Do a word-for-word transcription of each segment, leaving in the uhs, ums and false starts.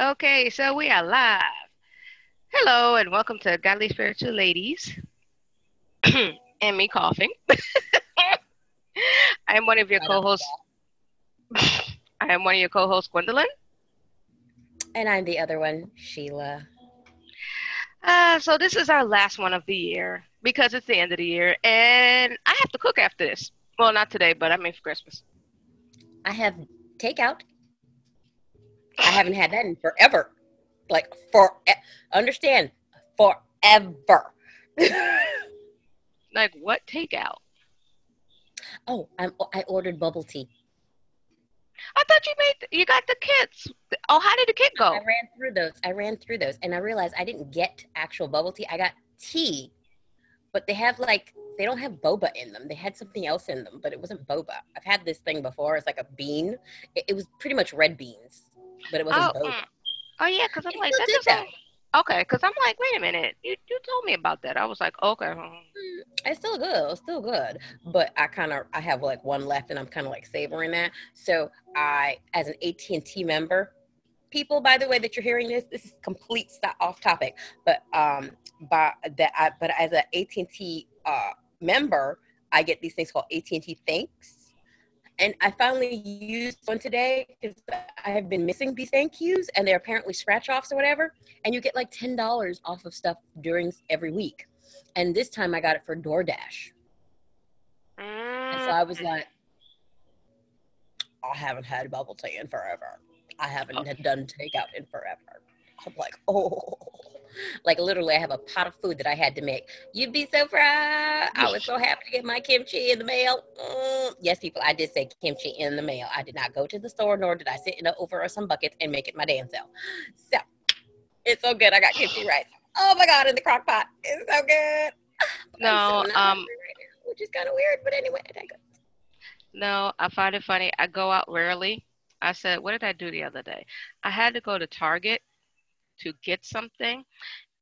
Okay, so we are live. Hello and welcome to Godly Spiritual Ladies and me coughing. I am one of your co-hosts. I am one of your co-hosts, Gwendolyn. And I'm the other one, Sheila. Uh, so this is our last one of the year because it's the end of the year and I have to cook after this. Well, not today, but I mean for Christmas. I have takeout. I haven't had that in forever. Like, for understand, forever. Like, what takeout? Oh, I'm, I ordered bubble tea. I thought you made, you got the kits. Oh, how did the kit go? I ran through those. I ran through those, and I realized I didn't get actual bubble tea. I got tea, but they have, like, they don't have boba in them. They had something else in them, but it wasn't boba. I've had this thing before. It's like a bean. It, it was pretty much red beans. But it wasn't. Oh, mm. oh yeah, because I'm it like that doesn't. That. Okay, because I'm like, wait a minute, you you told me about that. I was like, okay, mm, it's still good, it's still good. But I kind of I have like one left, and I'm kind of like savoring that. So I, as an A T and T member, people, by the way, that you're hearing this, this is complete st- off topic. But um, by that, I, but as an A T and T uh member, I get these things called A T and T Thanks. And I finally used one today because I have been missing these thank yous, and they're apparently scratch-offs or whatever. And you get like ten dollars off of stuff during every week. And this time I got it for DoorDash. Mm. And so I was like, I haven't had bubble tea in forever. I haven't okay. done takeout in forever. I'm like, oh. Like, literally, I have a pot of food that I had to make. You'd be so proud. I was so happy to get my kimchi in the mail. Mm. Yes, people, I did say kimchi in the mail. I did not go to the store, nor did I sit in an over or some buckets and make it my damn self. So, it's so good. I got kimchi rice. Oh, my God, in the crock pot. It's so good. But no, so um, right now, which is kind of weird, but anyway. I no, I find it funny. I go out rarely. I said, what did I do the other day? I had to go to Target to get something,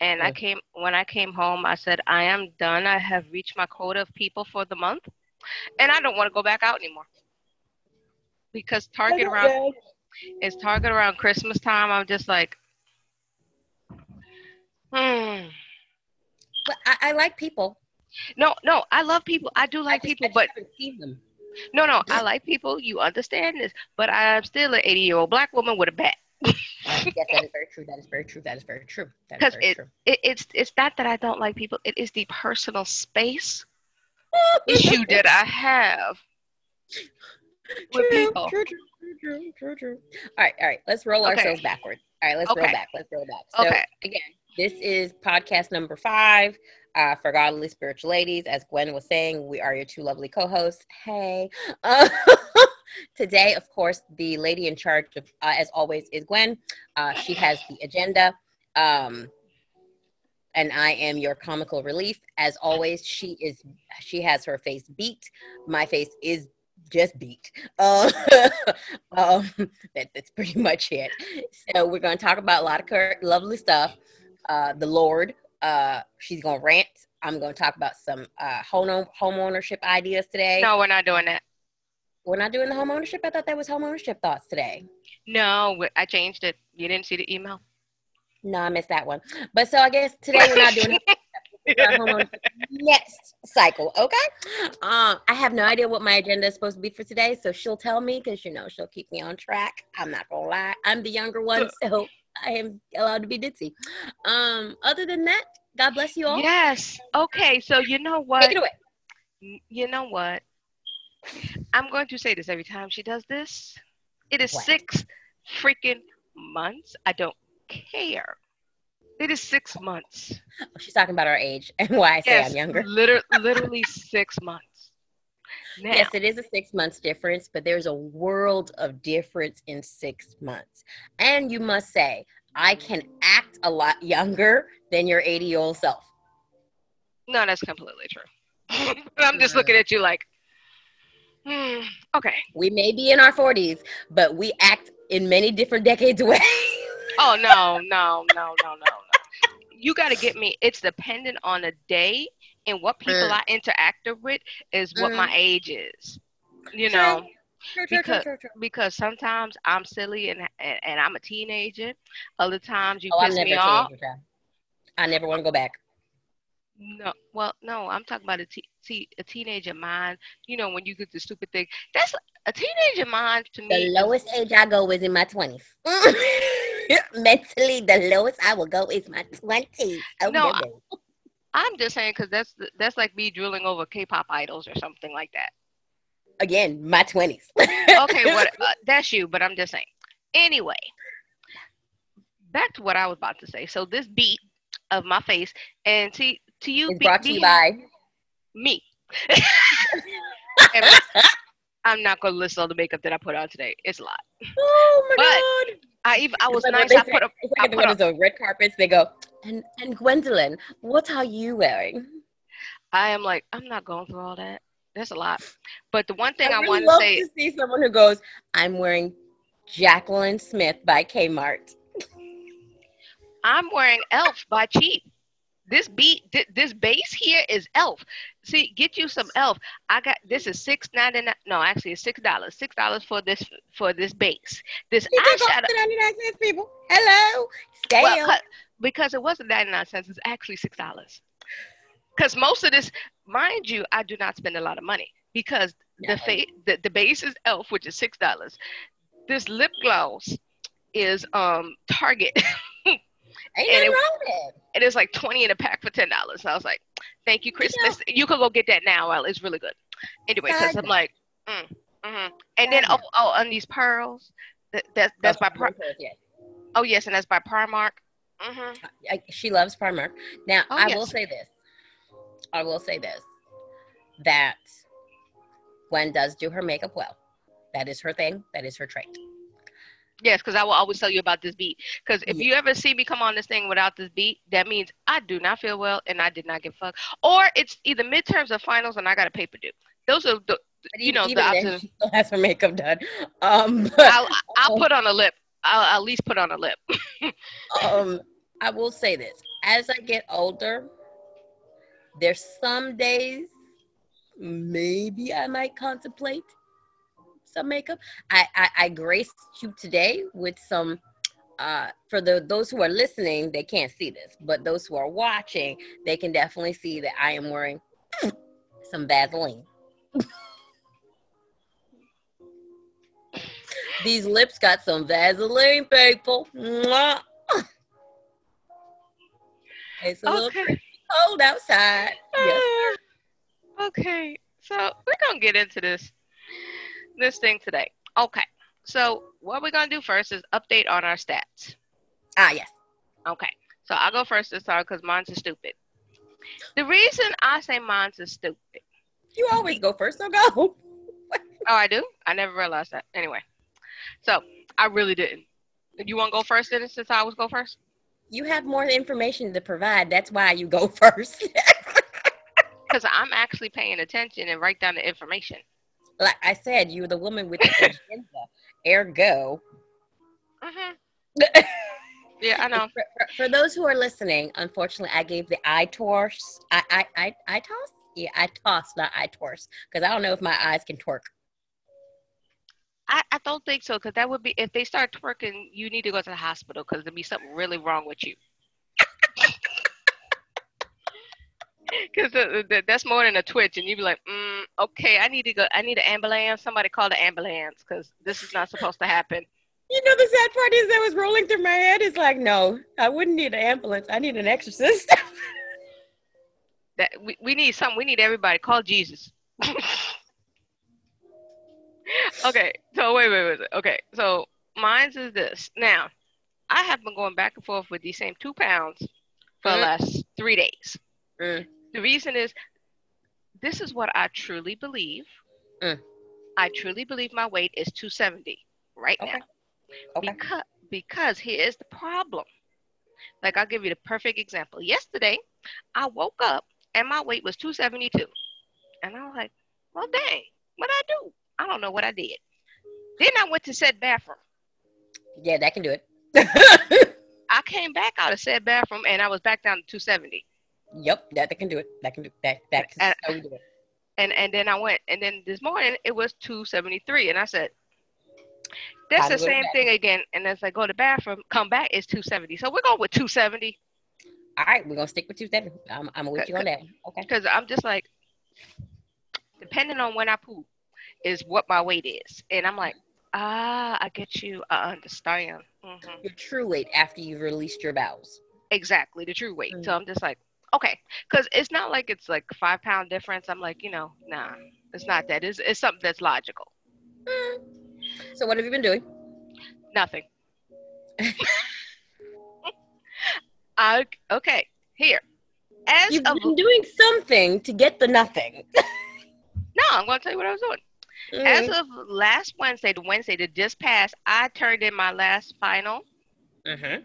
and mm-hmm. I came when I came home, I said, I am done. I have reached my quota of people for the month, and I don't want to go back out anymore because Target around know. It's Target around Christmas time. I'm just like, hmm. But I, I like people. No, no, I love people. I do like I just, people, I just but haven't seen them. No, no, I like people. You understand this, but I'm still an eighty-year-old black woman with a bat. Yes, that is very true. That is very true. That is very true. Because it, it, it's it's not that I don't like people. It is the personal space issue that I have with true, people. True, true, true, true, true, true. All right, all right. Let's roll okay. ourselves backwards. All right, let's okay. roll back. Let's roll back. So okay. again, this is podcast number five uh, for Godly Spiritual Ladies. As Gwen was saying, we are your two lovely co-hosts. Hey. Uh, Today, of course, the lady in charge, of, uh, as always, is Gwen. Uh, she has the agenda, um, and I am your comical relief. As always, she is she has her face beat. My face is just beat. Uh, um, that, that's pretty much it. So we're going to talk about a lot of cur- lovely stuff. Uh, the Lord, uh, she's going to rant. I'm going to talk about some uh, home home ownership ideas today. No, we're not doing that. We're not doing the home ownership. I thought that was home ownership thoughts today. No, I changed it. You didn't see the email? No, I missed that one. But so I guess today we're not doing home ownership. Next cycle, okay? Um, I have no idea what my agenda is supposed to be for today, so she'll tell me because, you know, she'll keep me on track. I'm not going to lie. I'm the younger one, so I am allowed to be ditzy. Um, other than that, God bless you all. Yes. Okay, so you know what? Take it away. You know what? I'm going to say this every time she does this. It is what? six freaking months. I don't care. It is six months. She's talking about our age and why I say yes, I'm younger. liter- literally six months. Now, yes, it is a six months difference, but there's a world of difference in six months. And you must say, I can act a lot younger than your eighty-year-old self. No, that's completely true. I'm just looking at you like, Hmm, okay. We may be in our forties, but we act in many different decades away. Oh, no, no, no, no, no, no. You got to get me. It's dependent on the day, and what people mm. I interact with is what mm. my age is. You know? Sure, sure, because, sure, sure, sure. because sometimes I'm silly and, and and I'm a teenager. Other times you oh, piss I'm never me off. Teenager. I never want to go back. No, well, no, I'm talking about a, t- t- a teenager mind. You know, when you get the stupid thing. That's a teenager mind to me. The lowest is, age I go is in my twenties. Mentally, the lowest I will go is my twenties. Oh, no, I, I'm just saying because that's that's like me drooling over K-pop idols or something like that. Again, my twenties. Okay, what, uh, that's you, but I'm just saying. Anyway, back to what I was about to say. So this beat of my face and to to you it's be, brought to be, you by me. I'm not gonna list all the makeup that I put on today. It's a lot. Oh my but god! I even I was like nice. I put a. It's like I put the red carpets. They go and and Gwendolyn, what are you wearing? I am like I'm not going through all that. That's a lot. But the one thing I, I really want to say, to see someone who goes, I'm wearing Jacqueline Smith by Kmart. I'm wearing Elf by Cheap. This beat, th- this base here is Elf. See, get you some Elf. I got this is six ninety nine. No, actually, it's six dollars. Six dollars for this for this base. This eyeshadow. Ninety nine cents, people. Hello. Damn. Well, because it wasn't ninety nine cents. It's actually six dollars. Because most of this, mind you, I do not spend a lot of money because no. the, fa- the the base is Elf, which is six dollars. This lip gloss is um Target. Ain't and, it, wrong with it. And it's like twenty in a pack for ten dollars. So I was like, "Thank you, Christmas. You, know, you can go get that now. Well, it's really good." Anyway, because I'm like, mm, mm-hmm. and then oh, oh, on these pearls, that, that that's, that's by Primark. Yeah. Oh yes, and that's by Primark. Mm-hmm. I, she loves Primark. Now oh, I yes. will say this. I will say this. That Gwen does do her makeup well. That is her thing. That is her trait. Yes, because I will always tell you about this beat. Because if yeah. you ever see me come on this thing without this beat, that means I do not feel well and I did not give a fuck. Or it's either midterms or finals and I got a paper due. Those are the, you even, know, even the options. She still has her makeup done. Um, but, I'll, I'll put on a lip. I'll at least put on a lip. um, I will say this. As I get older, there's some days maybe I might contemplate some makeup. I, I, I graced you today with some, uh, for the those who are listening, they can't see this, but those who are watching, they can definitely see that I am wearing some Vaseline. These lips got some Vaseline, people. It's a okay. little pretty cold outside. Yes. Uh, okay, so we're going to get into this. This thing today. Okay, so what we're gonna do first is update on our stats. Ah, yes. Okay, so I'll go first this time because mine's is stupid. The reason I say mine's is stupid. You always go first, so go. Oh, I do? I never realized that. Anyway, so I really didn't. You want to go first then since I always go first? You have more information to provide. That's why you go first. Because I'm actually paying attention and write down the information. Like I said, you're the woman with the agenda. Ergo. Uh-huh. Yeah, I know. For, for, for those who are listening, unfortunately, I gave the eye torse. I, I, I, I toss? Yeah, I toss, not eye torse. Because I don't know if my eyes can twerk. I, I don't think so. Because that would be, if they start twerking, you need to go to the hospital. Because there'd be something really wrong with you. Because that's more than a twitch. And you'd be like, mm. Okay, I need to go. I need an ambulance. Somebody call the ambulance because this is not supposed to happen. You know, the sad part is that was rolling through my head. It's like, no, I wouldn't need an ambulance. I need an exorcist. that we, we need something. We need everybody. Call Jesus. Okay, so wait, wait, wait. Okay, so mine's is this. Now, I have been going back and forth with these same two pounds for mm. the last three days. Mm. The reason is, this is what I truly believe. Mm. I truly believe my weight is two seventy right okay. now. Okay. Because, because here is the problem. Like, I'll give you the perfect example. Yesterday, I woke up and my weight was two seventy-two. And I was like, well, dang, what'd I do? I don't know what I did. Then I went to said bathroom. Yeah, that can do it. I came back out of said bathroom and I was back down to two seventy. Yep, that, that can do it. That can do that. That can so do it. And and then I went, and then this morning it was two seventy-three, and I said, that's the same thing again. And as I go to the bathroom, come back, it's two seventy. So we're going with two seventy. All right, we're going to stick with two seventy. I'm, I'm with you on that. Okay. Because I'm just like, depending on when I poop is what my weight is. And I'm like, ah, I get you. I understand. Mm-hmm. Your true weight after you've released your bowels. Exactly, the true weight. Mm-hmm. So I'm just like, okay, because it's not like it's like a five pound difference. I'm like, you know, nah, it's not that. It's, it's something that's logical. Mm. So what have you been doing? Nothing. I, okay, here. As You've a, been doing something to get the nothing. No, I'm going to tell you what I was doing. Mm. As of last Wednesday, the Wednesday that just passed, I turned in my last final. Mm-hmm.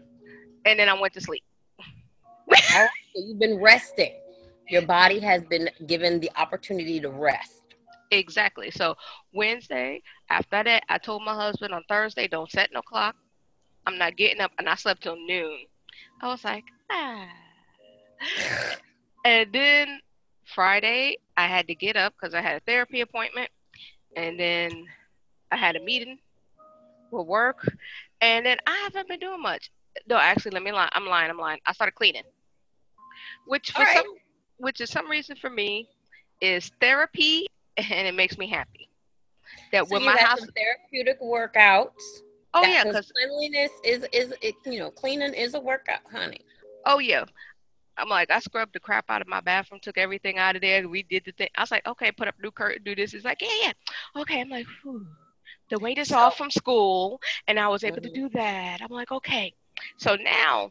And then I went to sleep. Right, so you've been resting. Your body has been given the opportunity to rest. Exactly. So Wednesday, after that, I told my husband on Thursday, don't set no clock. I'm not getting up. And I slept till noon. I was like, ah. And then Friday, I had to get up because I had a therapy appointment. And then I had a meeting with work. And then I haven't been doing much. No, actually, let me lie. I'm lying. I'm lying. I started cleaning. Which for right. some, which is some reason for me, is therapy, and it makes me happy. That so when you my have house some therapeutic workouts. Oh yeah, because cleanliness is is it, you know, cleaning is a workout, honey. Oh yeah, I'm like, I scrubbed the crap out of my bathroom, took everything out of there. We did the thing. I was like, okay, put up new curtain, do this. It's like, yeah, yeah, okay. I'm like, whew. The weight is so, off from school, and I was able to do that. I'm like, okay, so now.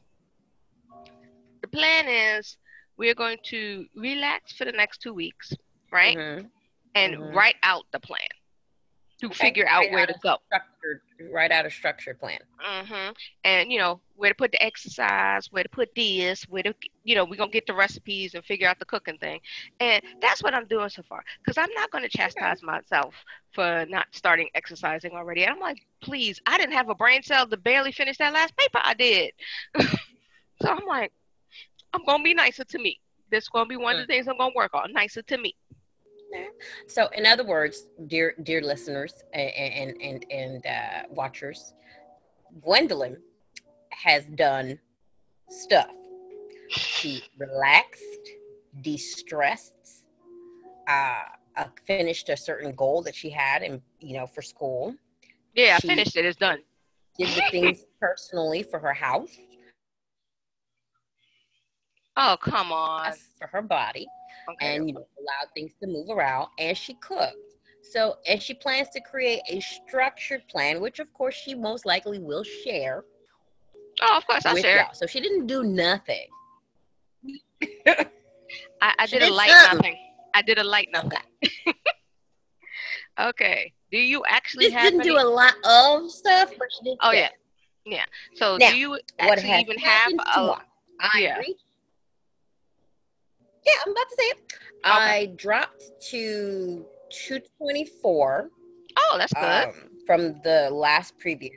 The plan is we're going to relax for the next two weeks, right? Mm-hmm. And mm-hmm. write out the plan to okay. figure out right where out to go. Write out a structured plan. Mm-hmm. And, you know, where to put the exercise, where to put this, where to, you know, we're going to get the recipes and figure out the cooking thing. And that's what I'm doing so far. Because I'm not going to chastise okay. myself for not starting exercising already. And I'm like, please, I didn't have a brain cell to barely finish that last paper I did. So I'm like, I'm going to be nicer to me. This is going to be one mm. of the things I'm going to work on, nicer to me. So in other words, dear dear listeners and and, and, and uh, watchers, Gwendolyn has done stuff. She relaxed, de-stressed, uh, uh, finished a certain goal that she had, and you know, for school. Yeah, she I finished it. It's done. Did the things personally for her house. Oh, come on. For her body. Okay. And, you know, allowed things to move around. And she cooked. So, and she plans to create a structured plan, which, of course, she most likely will share. Oh, of course I'll share. Y'all. So she didn't do nothing. I, I did, did a light something. nothing. I did a light nothing. Okay. Okay. Do you actually she have didn't any? do a lot of stuff, but she did. Oh, that. yeah. Yeah. So now, do you actually even have a lot? I yeah. agree. Yeah, I'm about to say it. Okay. I dropped to two twenty-four. Oh, that's good. Um, from the last preview.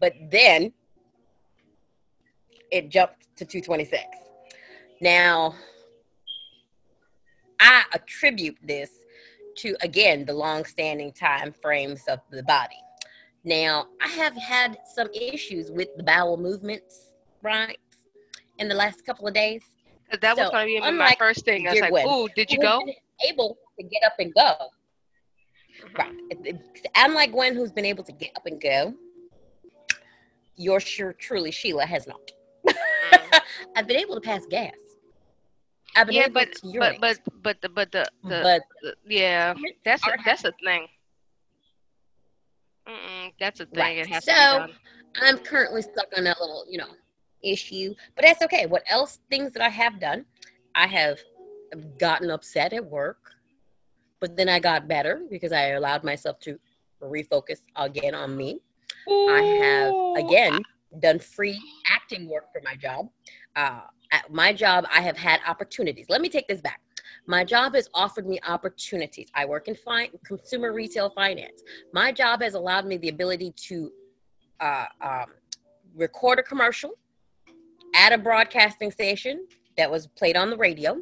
But then it jumped to two twenty-six. Now, I attribute this to, again, the long-standing time frames of the body. Now, I have had some issues with the bowel movements, right, in the last couple of days. That was so, going to be my first thing. I was like, ooh, did you go? Able to get up and go. Right. I'm like Gwen, who's been able to get up and go. Your sure, truly Sheila has not. Mm-hmm. I've been able to pass gas. I've been yeah, able but, to urinate. But, but, but, but the, the, but the, yeah, that's a, that's a thing. Mm-mm, that's a thing. Right. It has so, to be done. I'm currently stuck on that little, you know, issue, but that's okay. What else? Things that I have done, I have gotten upset at work, but then I got better because I allowed myself to refocus again on me. Ooh. I have again done free acting work for my job. Uh, at my job, I have had opportunities. Let me take this back. My job has offered me opportunities. I work in fi- consumer retail finance. My job has allowed me the ability to uh, um, record a commercial at a broadcasting station that was played on the radio.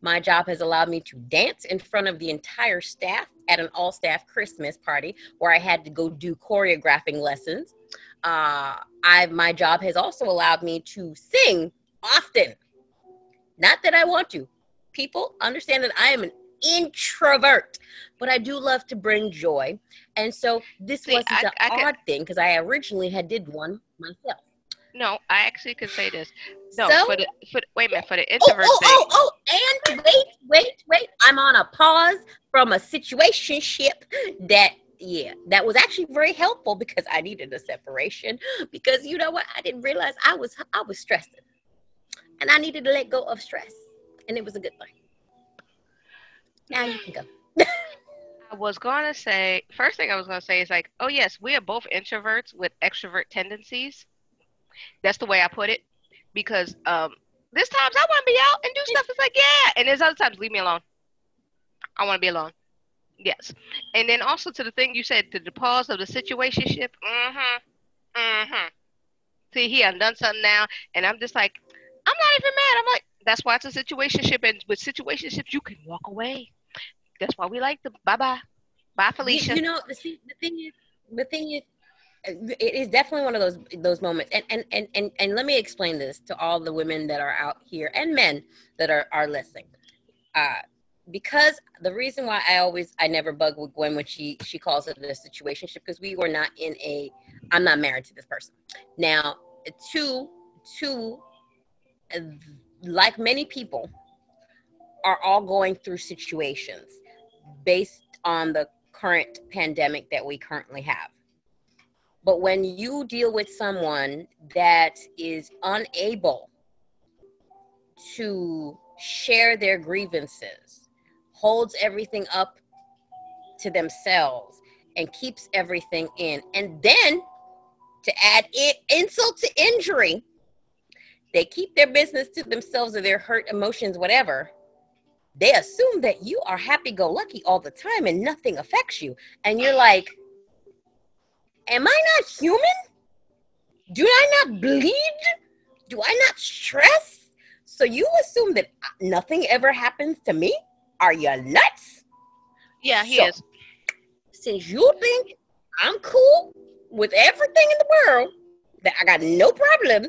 My job has allowed me to dance in front of the entire staff at an all-staff Christmas party where I had to go do choreographing lessons. Uh, I, my job has also allowed me to sing often. Not that I want to. People understand that I am an introvert, but I do love to bring joy. And so this See, wasn't an odd could, thing because I originally had did one myself. No, I actually could say this. No, so, for the, for, wait a minute, for the introvert oh, oh, thing. Oh, oh, and wait, wait, wait. I'm on a pause from a situationship that, yeah, that was actually very helpful because I needed a separation because you know what? I didn't realize I was, I was stressing and I needed to let go of stress and it was a good thing. Now you can go. I was going to say, first thing I was going to say is like, oh, yes, we are both introverts with extrovert tendencies. That's the way I put it because um, there's times I want to be out and do stuff. It's like, yeah. And there's other times, leave me alone. I want to be alone. Yes. And then also to the thing you said, to the pause of the situationship. Mm-hmm. Mm-hmm. See, he done something now. And I'm just like, I'm not even mad. I'm like, that's why it's a situationship. And with situationships, you can walk away. That's why we like them. Bye-bye. Bye, Felicia. You, you know, the, the thing is, the thing is, it is definitely one of those those moments. And, and, and, and, and let me explain this to all the women that are out here and men that are, are listening. Uh, because the reason why I always, I never bug with Gwen when she, she calls it a situationship, because we were not in a, I'm not married to this person. Now, two, two, like many people, are all going through situations based on the current pandemic that we currently have. But when you deal with someone that is unable to share their grievances, holds everything up to themselves, and keeps everything in, and then to add insult to injury, they keep their business to themselves or their hurt emotions, whatever. They assume that you are happy-go-lucky all the time and nothing affects you. And you're like, am I not human? Do I not bleed? Do I not stress? So you assume that nothing ever happens to me? Are you nuts? Yeah, he so, is. Since you think I'm cool with everything in the world, that I got no problems,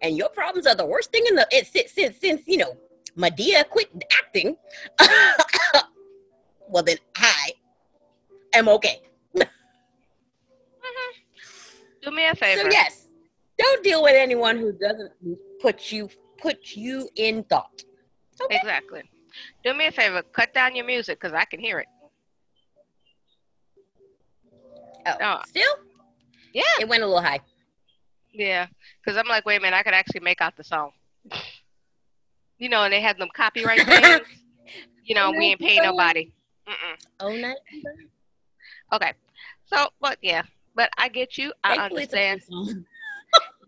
and your problems are the worst thing in the, it, since, since, since, you know, Madea quit acting, well then I am okay. Mm-hmm. Do me a favor. So yes, don't deal with anyone who doesn't put you put you in thought. Okay? Exactly. Do me a favor. Cut down your music because I can hear it. Oh, uh, still? Yeah. It went a little high. Yeah, because I'm like, wait a minute, I could actually make out the song. You know, and they had them copyright things. You know, oh, we ain't paying nobody. Mm-mm. Oh, no. Okay. So, but yeah, but I get you. I Thankfully understand.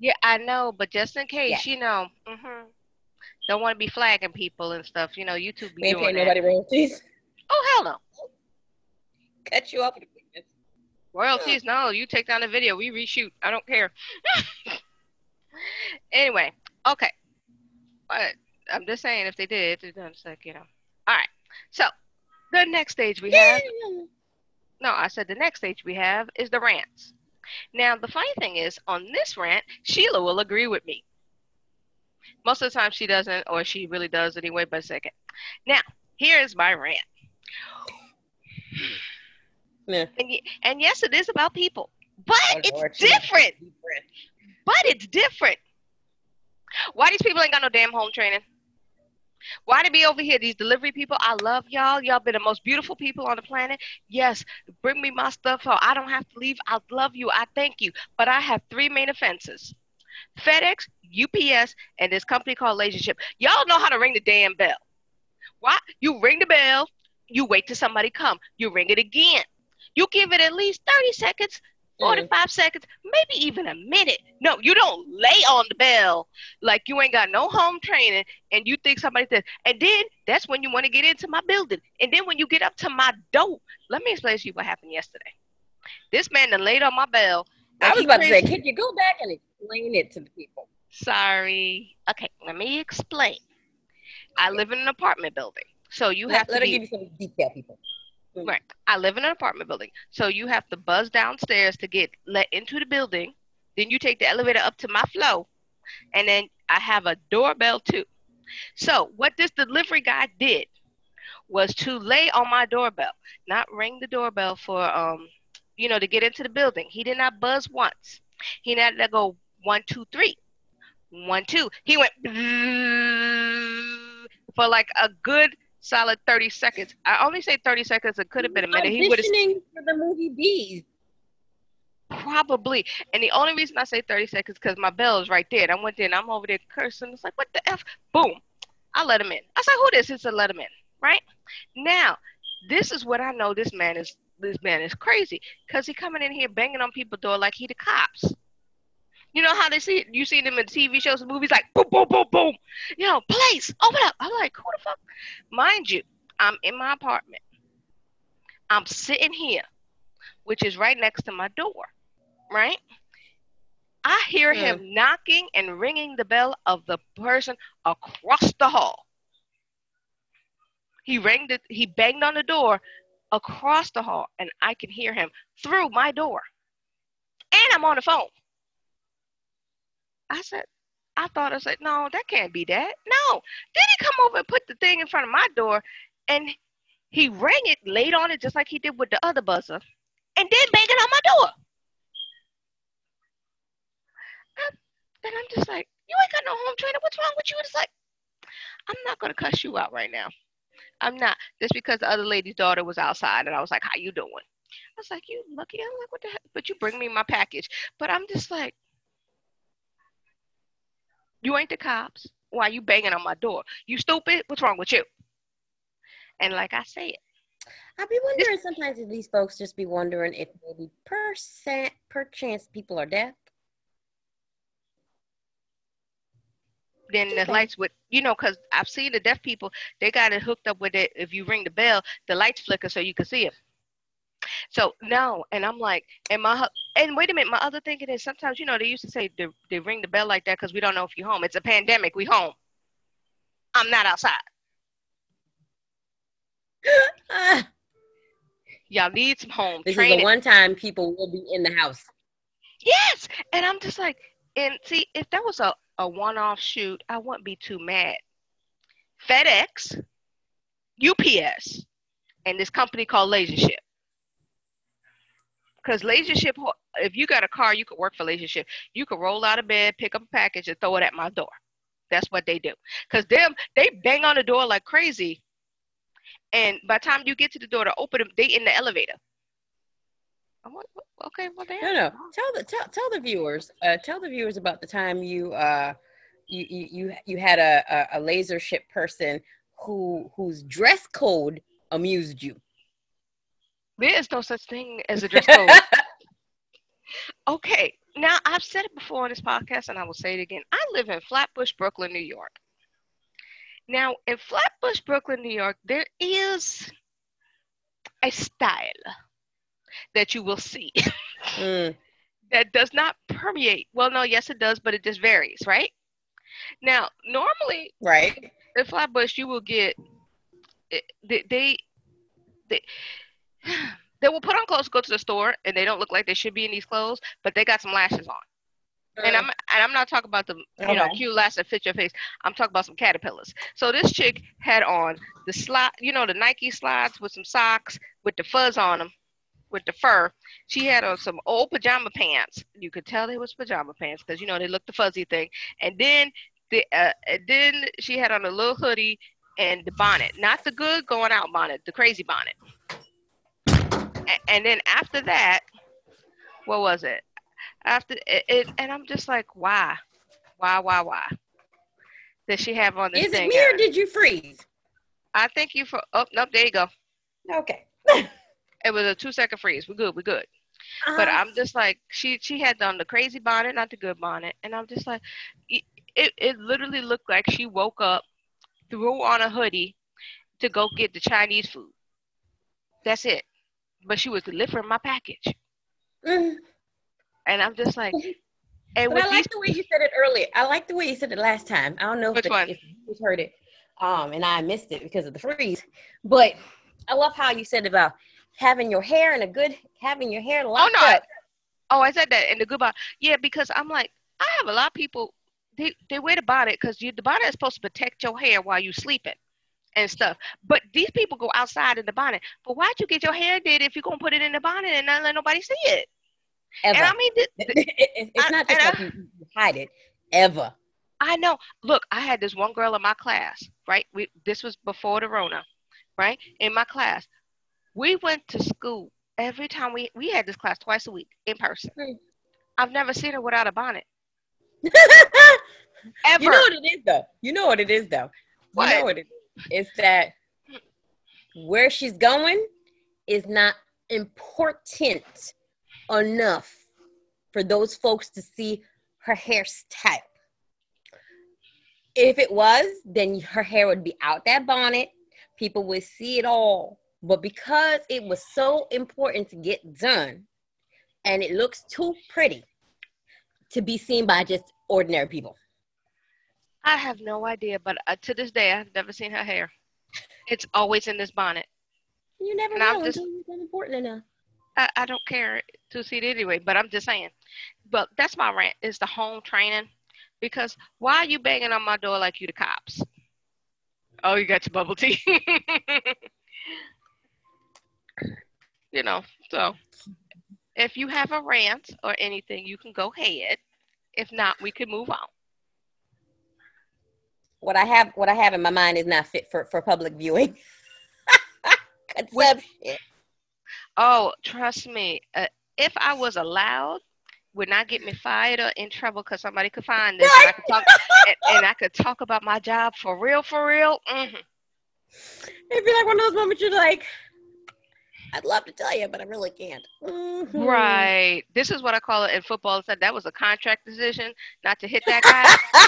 Yeah, I know, but just in case, yeah. you know, mm-hmm, don't want to be flagging people and stuff. You know, YouTube be we ain't doing paying that. Nobody royalties. Oh, hell no. Cut you off. Royalties, no. You take down the video. We reshoot. I don't care. Anyway, okay. But I'm just saying, if they did, I'm just like, you know. All right. So, the next stage we have. No, I said the next stage we have is the rants. Now, the funny thing is, on this rant, Sheila will agree with me. Most of the time she doesn't, or she really does anyway, but a second. Now, here's my rant. Yeah. And, and yes, it is about people, but oh, it's Lord, different. But it's different. Why these people ain't got no damn home training? Why they be over here? These delivery people, I love y'all. Y'all been the most beautiful people on the planet. Yes, bring me my stuff. So I don't have to leave. I love you. I thank you. But I have three main offenses. FedEx, U P S, and this company called Lazership. Y'all know how to ring the damn bell. Why? You ring the bell. You wait till somebody come. You ring it again. You give it at least thirty seconds. forty-five mm. seconds, maybe even a minute. No, you don't lay on the bell like you ain't got no home training and you think somebody says, and then that's when you want to get into my building. And then when you get up to my door, let me explain to you what happened yesterday. This man done laid on my bell. I was about crazy. to say, can you go back and explain it to the people? Sorry. Okay, let me explain. I live in an apartment building. So you have let, to let be, her give you some detail, people. Mm. Right. I live in an apartment building. So you have to buzz downstairs to get let into the building. Then you take the elevator up to my floor. And then I have a doorbell too. So what this delivery guy did was to lay on my doorbell, not ring the doorbell for, um, you know, to get into the building. He did not buzz once. He did not go one, two, three, one, two. He went for like a good solid thirty seconds. I only say thirty seconds. It could have been a minute. He was auditioning for the movie Bees. Probably. And the only reason I say thirty seconds because my bell is right there. And I went there and I'm over there cursing. It's like, what the F? Boom. I let him in. I said, who this? It's a let him in. Right? Now, this is what I know this man is this man is crazy. Because he coming in here banging on people's door like he the cops. You know how they see you see them in T V shows and movies like boom, boom, boom, boom. You know, place, open up. I'm like, who the fuck? Mind you, I'm in my apartment. I'm sitting here, which is right next to my door. Right? I hear mm. him knocking and ringing the bell of the person across the hall. He rang the, he banged on the door across the hall, and I can hear him through my door. And I'm on the phone. I said, I thought, I said, no, that can't be that. No. Then he come over and put the thing in front of my door, and he rang it, laid on it, just like he did with the other buzzer, and then banged it on my door. And I'm just like, you ain't got no home trainer. What's wrong with you? And it's like, I'm not going to cuss you out right now. I'm not. Just because the other lady's daughter was outside. And I was like, how you doing? I was like, you lucky. I'm like, what the heck? But you bring me my package. But I'm just like, you ain't the cops. Why are you banging on my door? You stupid. What's wrong with you? And like I say it. I be wondering this, sometimes if these folks just be wondering if maybe per, cent, per chance people are deaf. Then the lights would, you know, because I've seen the deaf people, they got it hooked up with it. If you ring the bell, the lights flicker so you can see them. So, no. And I'm like, and my, and wait a minute, my other thinking is sometimes, you know, they used to say they, they ring the bell like that because we don't know if you're home. It's a pandemic. We home. I'm not outside. Y'all need some home this training. This is the one time people will be in the house. Yes. And I'm just like, and see, if that was a, a one-off shoot, I wouldn't be too mad. FedEx, U P S, and this company called Lazership. Because Lazership, if you got a car, you could work for Lazership. You could roll out of bed, pick up a package, and throw it at my door. That's what they do. Because them, they bang on the door like crazy. And by the time you get to the door to open them, they in the elevator. Okay, well, no, no. Tell the tell tell the viewers, uh, tell the viewers about the time you uh you you you had a a Lazership person who whose dress code amused you. There is no such thing as a dress code. Okay, now I've said it before on this podcast, and I will say it again. I live in Flatbush, Brooklyn, New York. Now, in Flatbush, Brooklyn, New York, there is a style that you will see mm. that does not permeate. Well, no, yes, it does, but it just varies, right? Now, normally, right, in Flatbush, you will get, they, they, they, they will put on clothes to go to the store, and they don't look like they should be in these clothes, but they got some lashes on. Mm. And I'm and I'm not talking about the, you okay. know, cute lash that fit your face. I'm talking about some caterpillars. So this chick had on the slide, you know, the Nike slides with some socks with the fuzz on them. With the fur, she had on some old pajama pants. You could tell they was pajama pants because, you know, they looked the fuzzy thing. And then the uh, and then she had on a little hoodie and the bonnet, not the good going out bonnet, the crazy bonnet. A- and then after that, what was it? After it, it, and I'm just like, why, why, why, why? Did she have on this? Is thing it me or did you freeze? I think you for. Oh nope, there you go. Okay. It was a two-second freeze. We're good. We're good. Uh-huh. But I'm just like, she she had on the crazy bonnet, not the good bonnet. And I'm just like, it, it, it literally looked like she woke up, threw on a hoodie to go get the Chinese food. That's it. But she was delivering my package. Mm. And I'm just like. And but I like these- the way you said it earlier. I like the way you said it last time. I don't know if, the, if you heard it. um, and I missed it because of the freeze. But I love how you said about having your hair in a good, having your hair locked oh, no. up. Oh, I said that in the goodbye. Yeah, because I'm like, I have a lot of people, they, they wear the bonnet because the bonnet is supposed to protect your hair while you're sleeping and stuff. But these people go outside in the bonnet. But why'd you get your hair did if you're going to put it in the bonnet and not let nobody see it? Ever. And I mean, th- th- it's I, not just like I, you hide it, ever. I know. Look, I had this one girl in my class, right? We, this was before the Rona, right? In my class, we went to school every time we, we had this class twice a week in person. Hmm. I've never seen her without a bonnet. Ever. You know what it is, though. You know what it is, though. What? You know what it is. It's that where she's going is not important enough for those folks to see her hairstyle. If it was, then her hair would be out that bonnet. People would see it all. But because it was so important to get done, and it looks too pretty to be seen by just ordinary people. I have no idea, but uh, to this day, I've never seen her hair. It's always in this bonnet. You never and know I'm just, until it's important enough. I, I don't care to see it anyway, but I'm just saying. But that's my rant, is the home training. Because why are you banging on my door like you the cops? Oh, you got your bubble tea. You know, so if you have a rant or anything, you can go ahead. If not, we can move on. What I have, what I have in my mind is not fit for, for public viewing. Oh, trust me. Uh, if I was allowed, would not get me fired or in trouble because somebody could find this. And I could talk, and, and I could talk about my job for real, for real. Mm-hmm. It'd be like one of those moments you're like, I'd love to tell you, but I really can't. Mm-hmm. Right. This is what I call it in football. It's like, that was a contract decision not to hit that guy.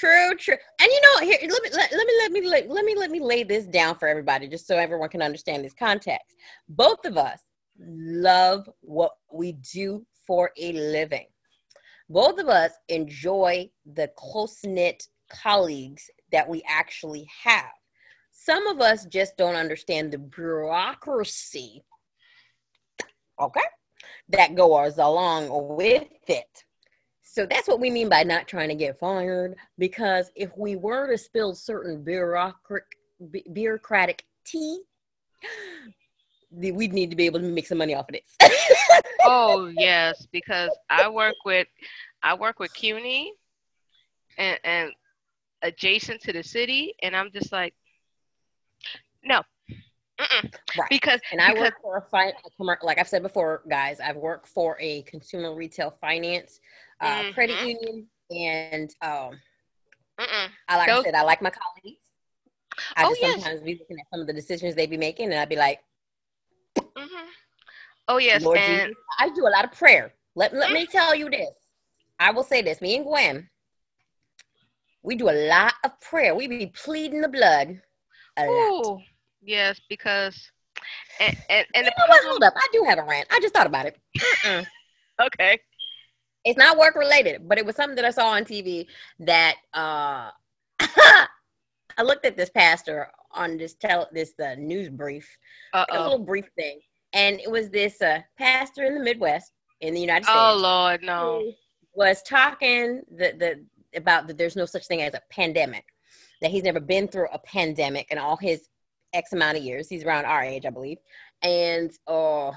True, true. And you know, here, let me let, let me let me let, let me let me lay this down for everybody, just so everyone can understand this context. Both of us love what we do for a living. Both of us enjoy the close-knit colleagues that we actually have. Some of us just don't understand the bureaucracy, okay, that goes along with it. So that's what we mean by not trying to get fired, because if we were to spill certain bureaucratic, bureaucratic tea, we'd need to be able to make some money off of this. Oh, yes, because I work with, I work with CUNY and, and adjacent to the city, and I'm just like, no. Mm-mm. Right. Because and I because, work for a fi- like I've said before, guys, I've worked for a consumer retail finance uh, mm-hmm. credit union, and um, I like Those- I said I like my colleagues. I oh, just yes. sometimes be looking at some of the decisions they be making, and I'd be like, mm-hmm. "Oh yes, Lord and- Jesus, I do a lot of prayer." Let let mm-hmm. me tell you this. I will say this: me and Gwen, we do a lot of prayer. We be pleading the blood a Ooh. lot. Yes, because and and, and the problem, hold up, I do have a rant. I just thought about it. Mm-mm. Okay, it's not work related, but it was something that I saw on T V that uh, I looked at this pastor on this tell this uh, news brief, like a little brief thing, and it was this uh, pastor in the Midwest in the United States. Oh Lord, no, who was talking the the about that there's no such thing as a pandemic, that he's never been through a pandemic, and all his X amount of years. He's around our age, I believe. And oh,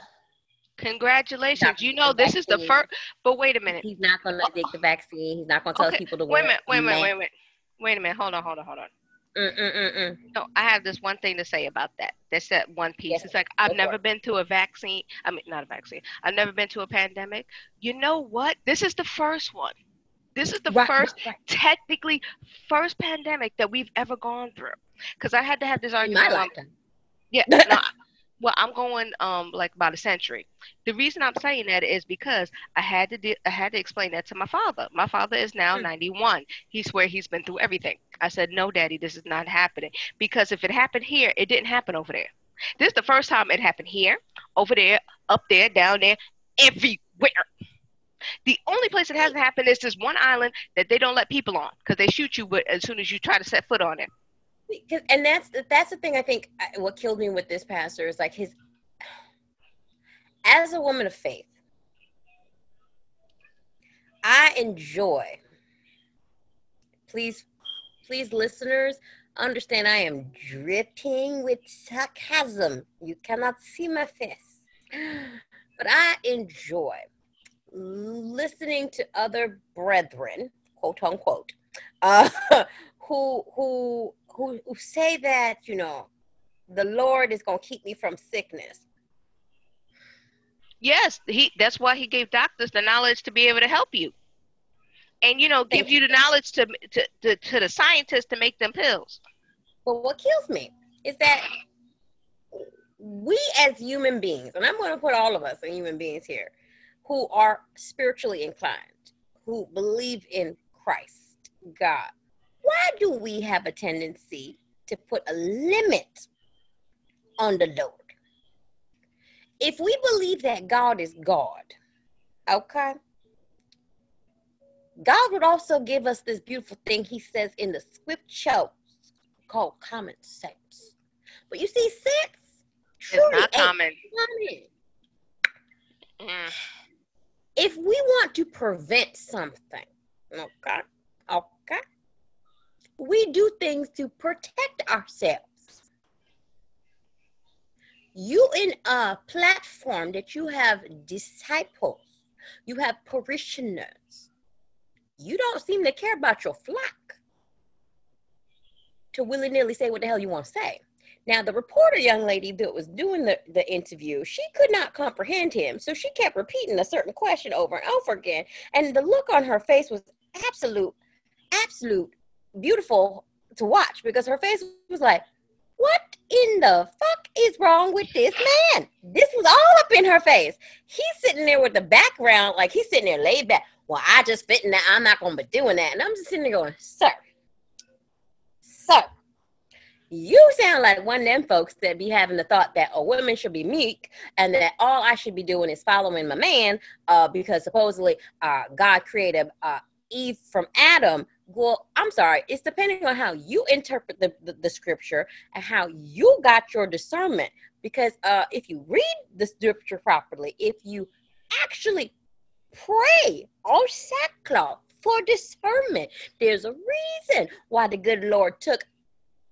congratulations! You know this is the first. But wait a minute. He's not going to take the vaccine. He's not going to tell people to wear. Wait a minute. Wait a minute. Wait a minute. Wait a minute. Hold on. Hold on. Hold on. Mm mm mm mm. No, I have this one thing to say about that. That's that one piece. It's like I've never been to a vaccine. I mean, not a vaccine. I've never been to a pandemic. You know what? This is the first one. This is the right, first, right. technically, first pandemic that we've ever gone through. Because I had to have this argument. My lifetime. Yeah. No, I, well, I'm going um like about a century. The reason I'm saying that is because I had to de- I had to explain that to my father. My father is now ninety-one. He swear he's been through everything. I said, no, Daddy, this is not happening. Because if it happened here, it didn't happen over there. This is the first time it happened here, over there, up there, down there, everywhere. The only place it hasn't happened is this one island that they don't let people on because they shoot you as soon as you try to set foot on it. And that's that's the thing I think what killed me with this pastor is like his, as a woman of faith, I enjoy, please, please listeners, understand I am dripping with sarcasm. You cannot see my face. But I enjoy listening to other brethren, quote unquote, uh, who who who who say that, you know, the Lord is gonna keep me from sickness. Yes, he. That's why he gave doctors the knowledge to be able to help you, and you know, give you the knowledge to to to, to the scientists to make them pills. But what kills me is that we as human beings, and I'm going to put all of us as human beings here, who are spiritually inclined, who believe in Christ, God, why do we have a tendency to put a limit on the Lord? If we believe that God is God, okay, God would also give us this beautiful thing he says in the scripture called common sense. But you see, sense truly it's not common. common. Mm. If we want to prevent something, okay, okay, we do things to protect ourselves. You in a platform that you have disciples, you have parishioners, you don't seem to care about your flock to willy-nilly say what the hell you want to say. Now, the reporter young lady that was doing the, the interview, she could not comprehend him, so she kept repeating a certain question over and over again, and the look on her face was absolute, absolute beautiful to watch because her face was like, what in the fuck is wrong with this man? This was all up in her face. He's sitting there with the background, like he's sitting there laid back. Well, I just fit in that. I'm not going to be doing that. And I'm just sitting there going, sir, sir, you sound like one of them folks that be having the thought that a woman should be meek and that all I should be doing is following my man uh, because supposedly uh, God created uh, Eve from Adam. Well, I'm sorry. It's depending on how you interpret the, the, the scripture and how you got your discernment. Because uh, if you read the scripture properly, if you actually pray on sackcloth for discernment, there's a reason why the good Lord took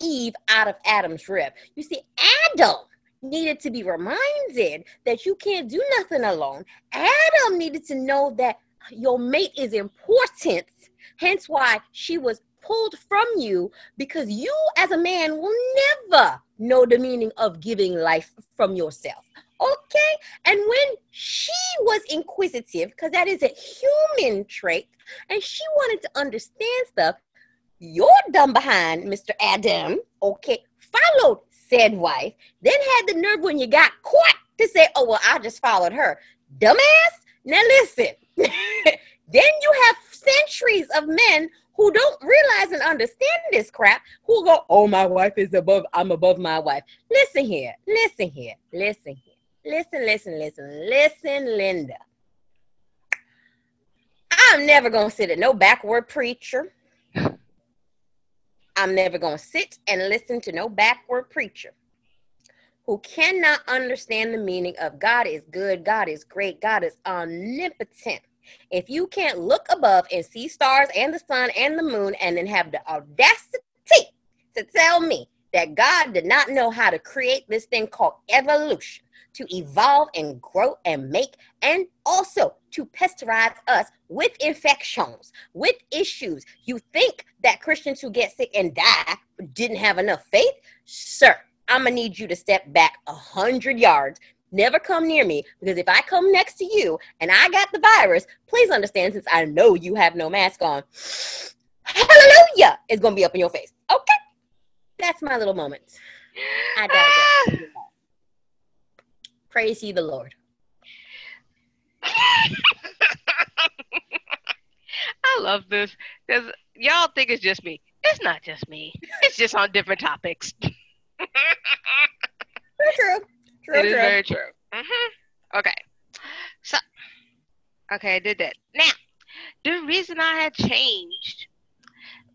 Eve out of Adam's rib. You see, Adam needed to be reminded that you can't do nothing alone. Adam needed to know that your mate is important. Hence why she was pulled from you, because you as a man will never know the meaning of giving life from yourself. Okay? And when she was inquisitive, because that is a human trait, and she wanted to understand stuff, you're dumb behind Mister Adam, okay, followed said wife, then had the nerve when you got caught to say, oh, well, I just followed her. Dumbass. Now listen. Then you have centuries of men who don't realize and understand this crap, who go, oh, my wife is above, I'm above my wife. Listen here, listen here, listen here. Listen, listen, listen, listen, Linda. I'm never going to sit at no backward preacher. I'm never going to sit and listen to no backward preacher who cannot understand the meaning of God is good, God is great, God is omnipotent. If you can't look above and see stars and the sun and the moon and then have the audacity to tell me that God did not know how to create this thing called evolution, to evolve and grow and make, and also to pesterize us with infections, with issues. You think that Christians who get sick and die didn't have enough faith? Sir, I'm going to need you to step back a hundred yards. Never come near me, because if I come next to you and I got the virus, please understand, since I know you have no mask on, hallelujah, it's going to be up in your face. Okay? That's my little moment. I digress. Ah. Praise ye the Lord. I love this because y'all think it's just me. It's not just me. It's just on different topics. True, true, true. It true. is very true. Mm-hmm. Okay. So Okay, I did that. Now, the reason I had changed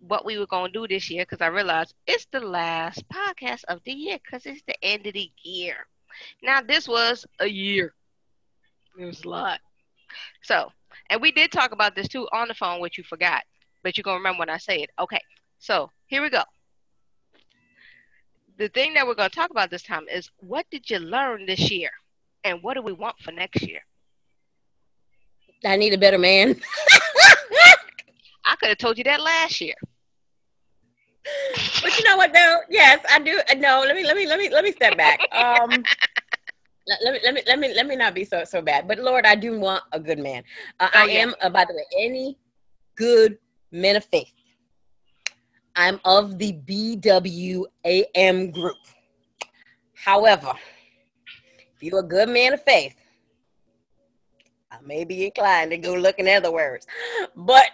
what we were going to do this year, because I realized it's the last podcast of the year, because it's the end of the year. Now, this was a year. It was a lot. So, and we did talk about this, too, on the phone, which you forgot. But you're going to remember when I say it. Okay, so here we go. The thing that we're going to talk about this time is, what did you learn this year? And what do we want for next year? I need a better man. I could have told you that last year. But you know what, though? Yes, I do. No, let me, let me, let me, let me step back. Um... Let me, let me, let me, let me not be so, so bad. But Lord, I do want a good man. Uh, oh, I yeah. am, uh, by the way, any good men of faith. I'm of the B W A M group. However, if you're a good man of faith, I may be inclined to go look in other words. But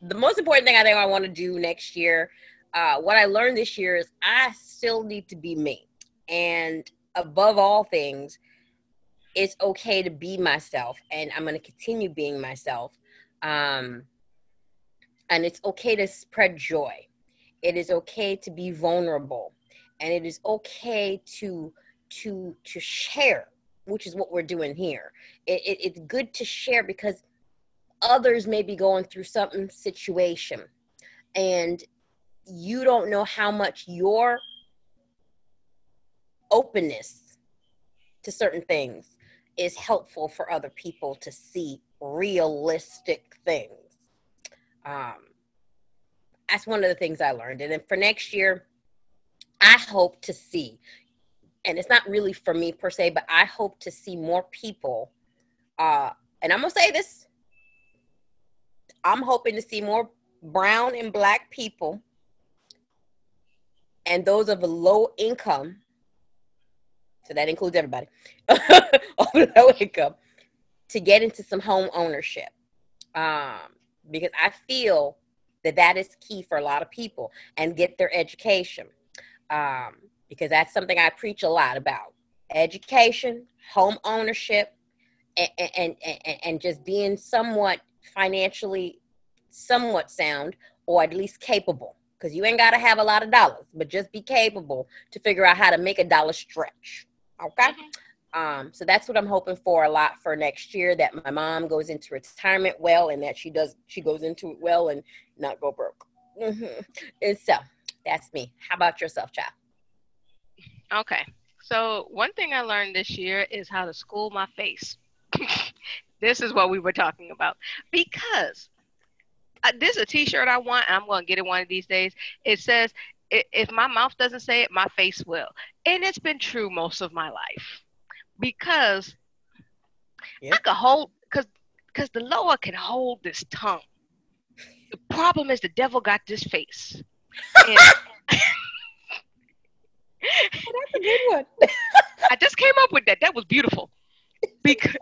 the most important thing I think I want to do next year, uh, what I learned this year is I still need to be me. And above all things, it's okay to be myself, and I'm going to continue being myself. Um, and it's okay to spread joy. It is okay to be vulnerable, and it is okay to to to share, which is what we're doing here. It, it, it's good to share because others may be going through something situation, and you don't know how much your openness to certain things is helpful for other people to see realistic things. Um, that's one of the things I learned. And then for next year, I hope to see, and it's not really for me per se, but I hope to see more people. Uh, and I'm going to say this. I'm hoping to see more brown and black people and those of a low income. So that includes everybody of low income to get into some home ownership, um, because I feel that that is key for a lot of people, and get their education, um, because that's something I preach a lot about: education, home ownership, and and and, and just being somewhat financially somewhat sound, or at least capable. Because you ain't gotta have a lot of dollars, but just be capable to figure out how to make a dollar stretch. Okay. Mm-hmm. Um, so that's what I'm hoping for a lot for next year, that my mom goes into retirement well, and that she does, she goes into it well and not go broke. Mm-hmm. And so that's me. How about yourself, child? Okay. So one thing I learned this year is how to school my face. This is what we were talking about, because uh, this is a t-shirt I want, and I'm going to get it one of these days. It says, if my mouth doesn't say it, my face will. And it's been true most of my life, because yep. I could hold, because because the lower can hold this tongue. The problem is the devil got this face. And, that's a good one. I just came up with that. That was beautiful. Because,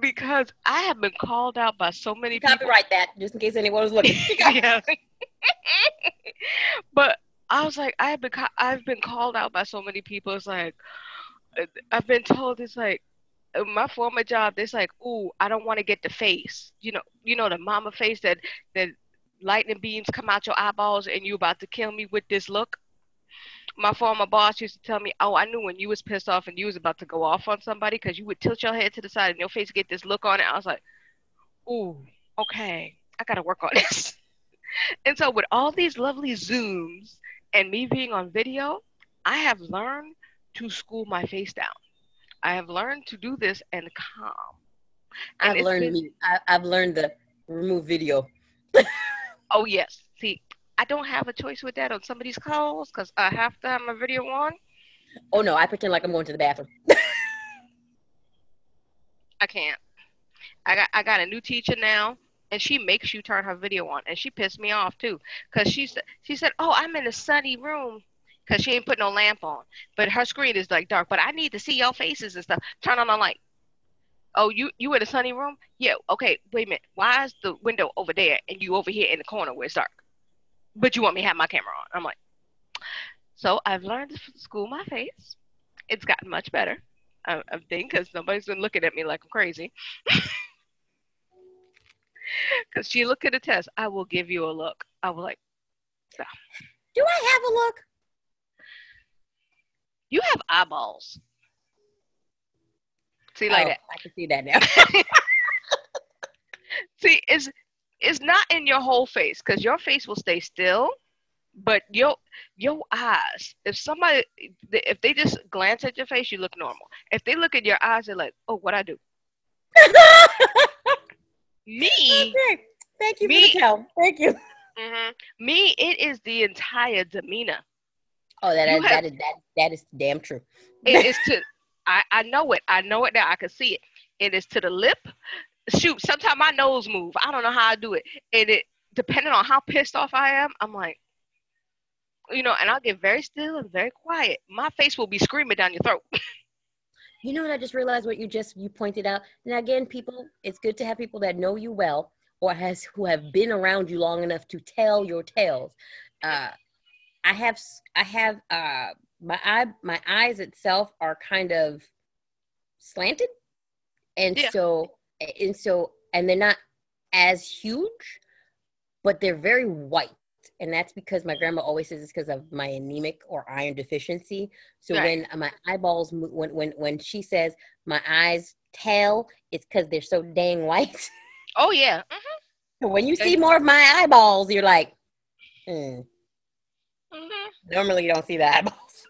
because I have been called out by so many people. Copyright that, just in case anyone was looking. But I was like, I've been, I've been called out by so many people. It's like, I've been told, it's like, my former job, it's like, ooh, I don't want to get the face. You know, you know, the mama face that, that lightning beams come out your eyeballs and you about to kill me with this look. My former boss used to tell me, oh, I knew when you was pissed off and you was about to go off on somebody, because you would tilt your head to the side and your face get this look on it. I was like, ooh, okay, I got to work on this. And so with all these lovely Zooms and me being on video, I have learned to school my face down. I have learned to do this and calm. And I've learned been, me. I, I've learned to remove video. Oh, yes. See, I don't have a choice with that on some of these calls, because I have to have my video on. Oh, no. I pretend like I'm going to the bathroom. I can't. I got, I got a new teacher now. And she makes you turn her video on. And she pissed me off, too. Because she, she said, oh, I'm in a sunny room. Because she ain't put no lamp on. But her screen is, like, dark. But I need to see your faces and stuff. Turn on the light. Oh, you, you in a sunny room? Yeah, okay, wait a minute. Why is the window over there and you over here in the corner where it's dark? But you want me to have my camera on. I'm like. So I've learned to school my face. It's gotten much better, I, I think, because nobody's been looking at me like I'm crazy. Because she looked at a test. I will give you a look. I was like, oh. Do I have a look? You have eyeballs. See, like oh, that. I can see that now. See, it's, it's not in your whole face, because your face will stay still, but your your eyes, if somebody, if they just glance at your face, you look normal. If they look at your eyes, they're like, oh, what I do? Me. Okay. Thank you me, for the tell. Thank you. Mm-hmm. Me, it is the entire demeanor. Oh, that is, have, that is that that is damn true. It is to I, I know it. I know it now. I can see it. It is to the lip. Shoot, sometimes my nose move. I don't know how I do it. And it depending on how pissed off I am, I'm like, you know, and I'll get very still and very quiet. My face will be screaming down your throat. You know what I just realized? What you just you pointed out. Now again, people, it's good to have people that know you well or has who have been around you long enough to tell your tales. Uh, I have I have uh, my eye my eyes itself are kind of slanted, and yeah. so and so and they're not as huge, but they're very white. And that's because my grandma always says it's because of my anemic or iron deficiency. So right. when my eyeballs, when when when she says my eyes tell, it's because they're so dang white. Oh, yeah. Mm-hmm. So when you see more of my eyeballs, you're like, mm. Mm-hmm. Normally you don't see the eyeballs.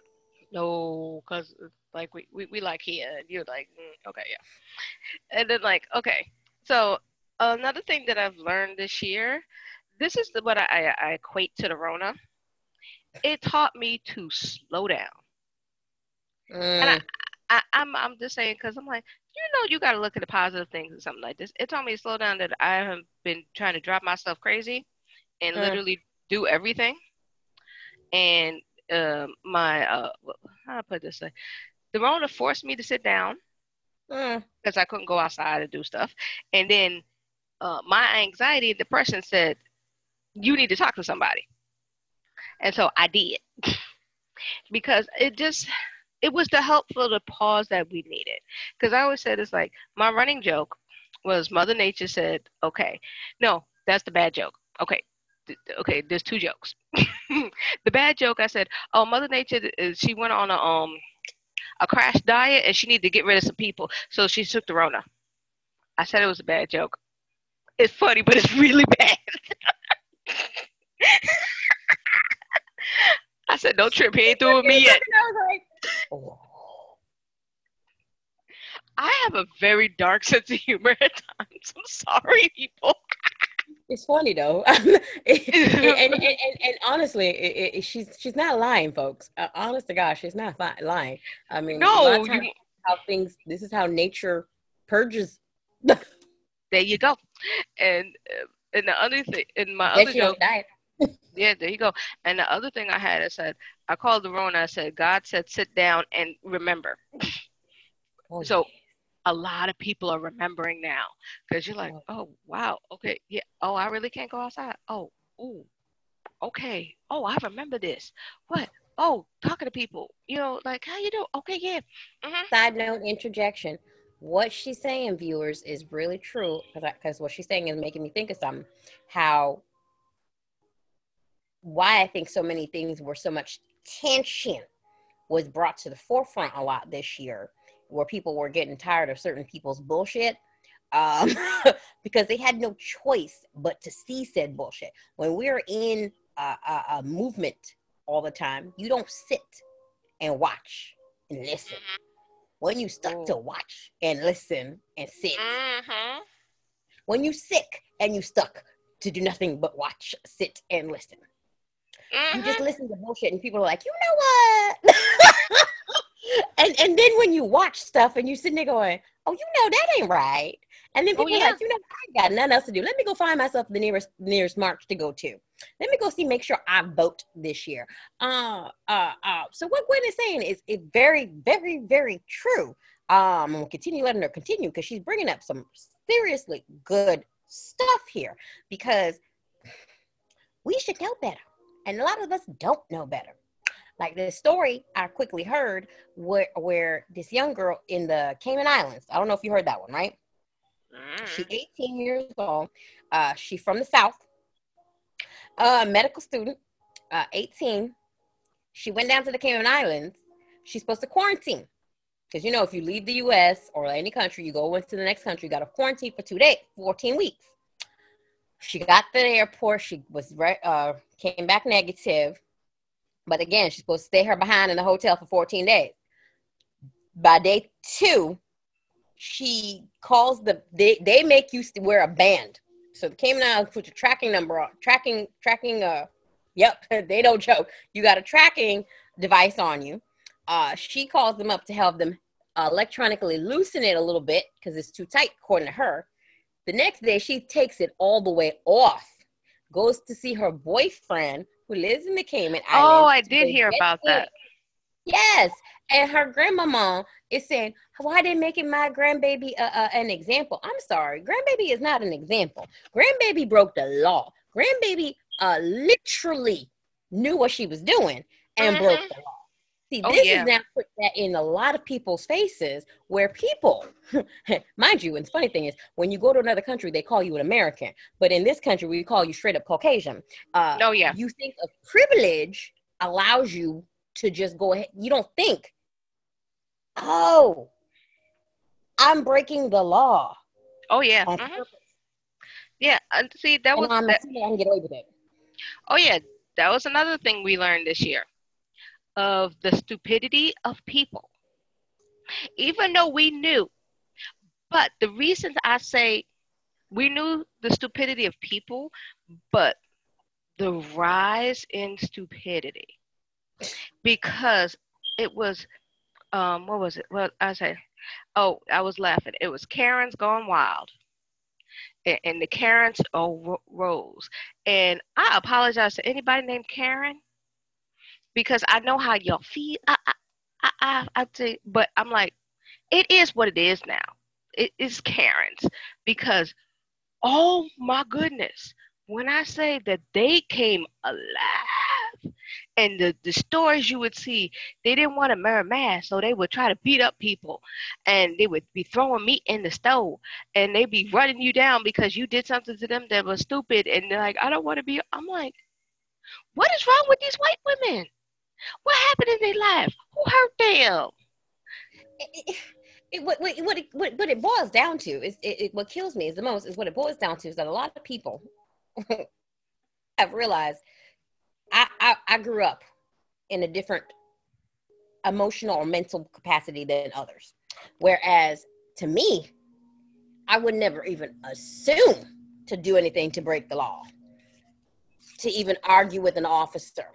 No, because like we, we, we like here. And you're like, mm, okay, yeah. And then like, okay. So another thing that I've learned this year, this is the, what I, I equate to the Rona. It taught me to slow down. Mm. And I, I, I'm, I'm just saying, because I'm like, you know, you got to look at the positive things and something like this. It taught me to slow down, that I have been trying to drive myself crazy and mm. literally do everything. And uh, my, uh, how do I put this? Way? The Rona forced me to sit down because mm. I couldn't go outside and do stuff. And then uh, my anxiety and depression said, you need to talk to somebody. And so I did. Because it just, it was the helpful the pause that we needed. Because I always said, it's like, my running joke was Mother Nature said, okay, no, that's the bad joke. Okay, th- okay, there's two jokes. The bad joke, I said, oh, Mother Nature, she went on a um a crash diet and she needed to get rid of some people. So she took the Rona. I said it was a bad joke. It's funny, but it's really bad. I said, don't trip. He ain't through with me yet. I was like, oh. I have a very dark sense of humor at times. I'm sorry, people. It's funny, though. it, and, and, and, and honestly, it, it, she's she's not lying, folks. Uh, honest to God, she's not li- lying. I mean, no, you... how things, this is how nature purges. There you go. And uh, and the other thing, in my that other joke, yeah, there you go. And the other thing I had, I said, I called the Rona. I said, God said, sit down and remember. Oh, so yeah. A lot of people are remembering now, because you're like, oh, wow. Okay. Yeah. Oh, I really can't go outside. Oh, ooh. Okay. Oh, I remember this. What? Oh, talking to people, you know, like, how you doing? Okay. Yeah. Mm-hmm. Side note interjection. What she's saying, viewers, is really true, because what she's saying is making me think of something. How, why I think so many things were so much tension was brought to the forefront a lot this year, where people were getting tired of certain people's bullshit um, because they had no choice but to see said bullshit. When we're in a, a, a movement all the time, you don't sit and watch and listen. When you stuck Ooh. To watch and listen and sit. Uh-huh. When you sick and you stuck to do nothing but watch, sit, and listen. Uh-huh. You just listen to bullshit and people are like, you know what? and and then when you watch stuff and you're sitting there going, oh, you know, that ain't right. And then people oh, yeah. are like, you know, I got nothing else to do. Let me go find myself the nearest nearest march to go to. Let me go see, make sure I vote this year. Uh, uh, uh. So what Gwen is saying is it very, very, very true. Um, we'll continue letting her continue, because she's bringing up some seriously good stuff here, because we should know better. And a lot of us don't know better. Like this story I quickly heard where, where this young girl in the Cayman Islands, I don't know if you heard that one, right? Mm. She's eighteen years old. Uh, she's from the South. A uh, medical student, uh, eighteen. She went down to the Cayman Islands. She's supposed to quarantine. Because, you know, if you leave the U S or any country, you go into the next country, you got to quarantine for two days, fourteen weeks. She got to the airport. She was re- uh, came back negative. But again, she's supposed to stay her behind in the hotel for fourteen days. By day two, she calls the, they, they make you wear a band. So the Cayman Islands put your tracking number on, tracking, tracking, uh, yep, they don't joke. You got a tracking device on you. Uh, she calls them up to help them uh, electronically loosen it a little bit because it's too tight, according to her. The next day, she takes it all the way off, goes to see her boyfriend who lives in the Cayman Islands. Oh, I did hear about that. Yes, and her grandmama is saying, why they making my grandbaby uh, uh, an example? I'm sorry, grandbaby is not an example. Grandbaby broke the law. Grandbaby uh, literally knew what she was doing and mm-hmm. broke the law. See, oh, this yeah. is now put that in a lot of people's faces where people, mind you, and the funny thing is, when you go to another country, they call you an American. But in this country, we call you straight up Caucasian. Uh, oh, yeah. You think of privilege allows you to just go ahead. You don't think, oh, I'm breaking the law. Oh, yeah. Mm-hmm. Yeah, and see, that and was... I'm that, I can get away with it. Oh, yeah, that was another thing we learned this year. Of the stupidity of people, even though we knew. But the reasons I say we knew the stupidity of people, but the rise in stupidity, because it was um what was it well I say oh I was laughing it was Karen's gone wild, and, and the Karen's oh, rose, and I apologize to anybody named Karen. Because I know how y'all feel, I, I, I, I, I do, but I'm like, it is what it is now. It is Karen's, because, oh my goodness, when I say that they came alive, and the, the stories you would see, they didn't want to wear a mask, so they would try to beat up people, and they would be throwing meat in the stove, and they'd be running you down because you did something to them that was stupid, and they're like, I don't want to be, I'm like, what is wrong with these white women? What happened in their life? Who hurt them? It, it, it, what, what, what, it, what it boils down to is it, it, what kills me is the most is what it boils down to is that a lot of people have realized I, I, I grew up in a different emotional or mental capacity than others. Whereas to me, I would never even assume to do anything to break the law, to even argue with an officer,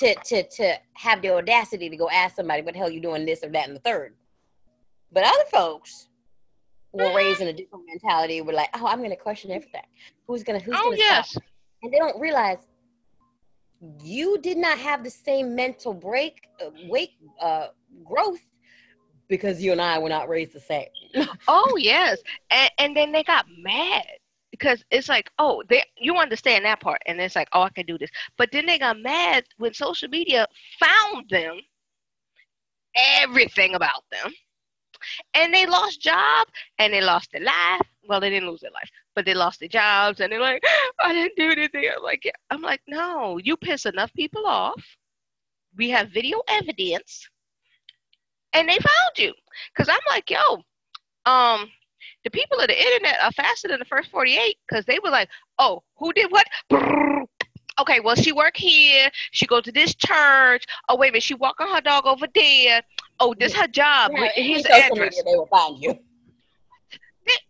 to, to, to have the audacity to go ask somebody, what the hell you doing this or that and the third. But other folks were raised in a different mentality. We're like, oh, I'm going to question everything. Who's going to, who's oh, going to yes. stop? And they don't realize you did not have the same mental break, uh, weight, uh, growth, because you and I were not raised the same. Oh, yes. And, and then they got mad. Because it's like, oh, they, you understand that part. And it's like, oh, I can do this. But then they got mad when social media found them, everything about them. And they lost job, and they lost their life. Well, they didn't lose their life, but they lost their jobs. And they're like, I didn't do anything. I'm like, yeah. I'm like, no, you piss enough people off. We have video evidence. And they found you. Because I'm like, yo, um... the people of the internet are faster than the first forty-eight, because they were like, oh, who did what? Okay, well, she worked here. She go to this church. Oh, wait a minute. She walking her dog over there. Oh, this her job. Yeah, here's the address. They will find you.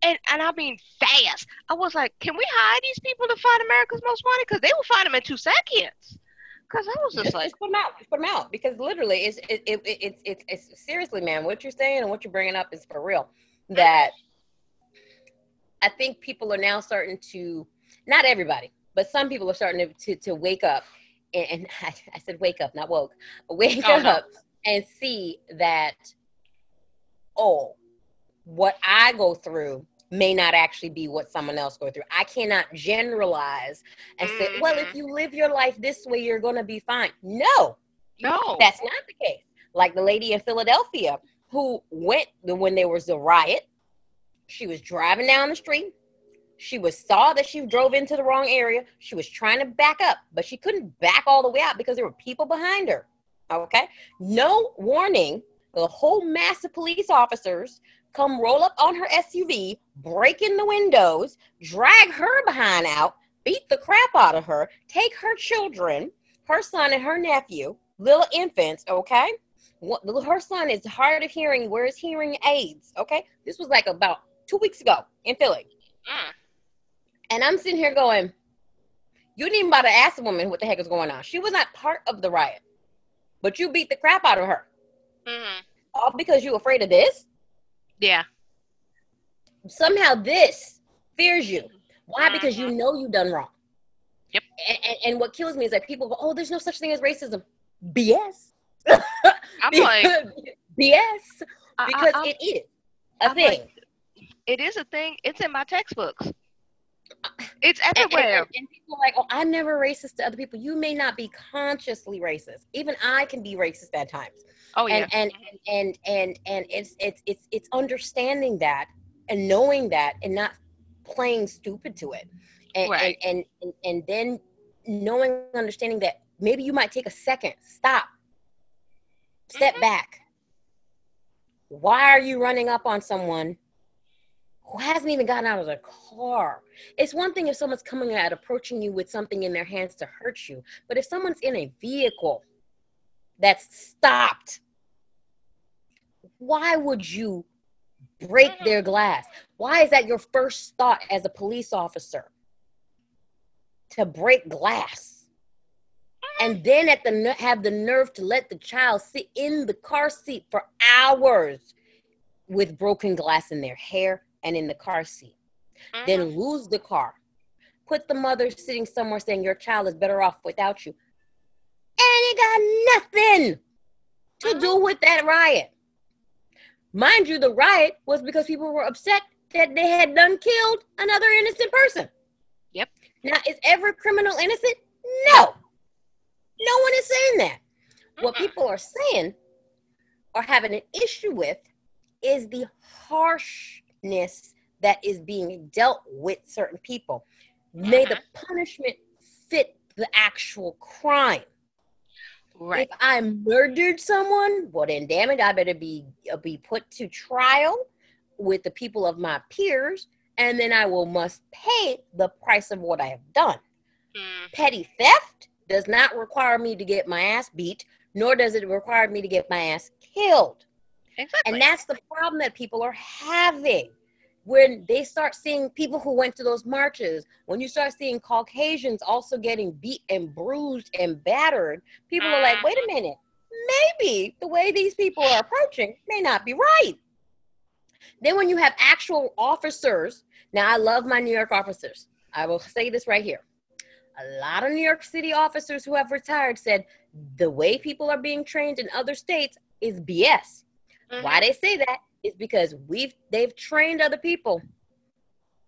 And, and I mean fast. I was like, can we hire these people to find America's Most Wanted? Because they will find them in two seconds. Because I was just, just like. Just put them out. Just put them out. Because literally, it's, it, it, it, it, it, it's seriously, man, what you're saying and what you're bringing up is for real. That. I think people are now starting to, not everybody, but some people are starting to to, to wake up, and, and I, I said wake up, not woke, wake oh, up no. and see that, oh, what I go through may not actually be what someone else go through. I cannot generalize and mm-hmm. say, well, if you live your life this way, you're going to be fine. No, no, that's not the case. Like the lady in Philadelphia who went when there was a riot. She was driving down the street. She was saw that she drove into the wrong area. She was trying to back up, but she couldn't back all the way out because there were people behind her. Okay? No warning. The whole mass of police officers come roll up on her S U V, break in the windows, drag her behind out, beat the crap out of her, take her children, her son and her nephew, little infants, okay? Her son is hard of hearing, wears hearing aids, okay? This was like about two weeks ago in Philly. Mm. And I'm sitting here going, you didn't even bother to ask the woman what the heck is going on. She was not part of the riot, but you beat the crap out of her. Mm-hmm. All because you afraid of this? Yeah. Somehow this fears you. Why? Mm-hmm. Because you know you done wrong. Yep. And, and, and what kills me is that people go, oh, there's no such thing as racism. B S. I'm like. B S. Because I, I, it is a I'm thing. Like, it is a thing. It's in my textbooks. It's everywhere. And, and, and people are like, oh, I'm never racist to other people. You may not be consciously racist. Even I can be racist at times. Oh yeah. And and and and, and it's it's it's it's understanding that and knowing that and not playing stupid to it. And right. and, and, and and then knowing, understanding that maybe you might take a second, stop, step mm-hmm. back. Why are you running up on someone who hasn't even gotten out of the car? It's one thing if someone's coming at approaching you with something in their hands to hurt you, but if someone's in a vehicle that's stopped, why would you break their glass? Why is that your first thought as a police officer? To break glass. And then at the have the nerve to let the child sit in the car seat for hours with broken glass in their hair and in the car seat, uh-huh. then lose the car, put the mother sitting somewhere saying your child is better off without you, and it got nothing to uh-huh. do with that riot. Mind you, the riot was because people were upset that they had done killed another innocent person. Yep. Now, is every criminal innocent? No. No one is saying that. Uh-huh. What people are saying or having an issue with is the harsh that is being dealt with certain people. May uh-huh. the punishment fit the actual crime. Right. If I murdered someone, well then damn it, I better be uh, be put to trial with the people of my peers, and then I will must pay the price of what I have done. Mm. Petty theft does not require me to get my ass beat, nor does it require me to get my ass killed. Exactly. And that's the problem that people are having when they start seeing people who went to those marches. When you start seeing Caucasians also getting beat and bruised and battered, people are like, wait a minute, maybe the way these people are approaching may not be right. Then when you have actual officers, now I love my New York officers. I will say this right here. A lot of New York City officers who have retired said the way people are being trained in other states is B S. Mm-hmm. Why they say that is because we've they've trained other people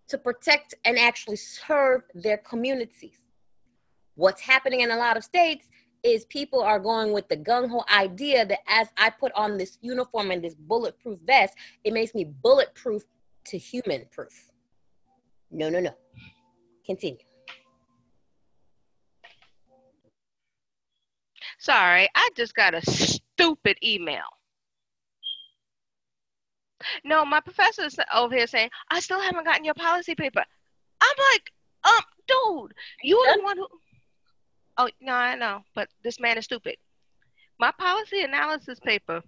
to protect and actually serve their communities. What's happening in a lot of states is people are going with the gung-ho idea that as I put on this uniform and this bulletproof vest, it makes me bulletproof to human proof. No, no, no. Continue. Sorry, I just got a stupid email. No, my professor's over here saying, I still haven't gotten your policy paper. I'm like, um, dude, you're the one who... Oh, no, I know, but this man is stupid. My policy analysis paper,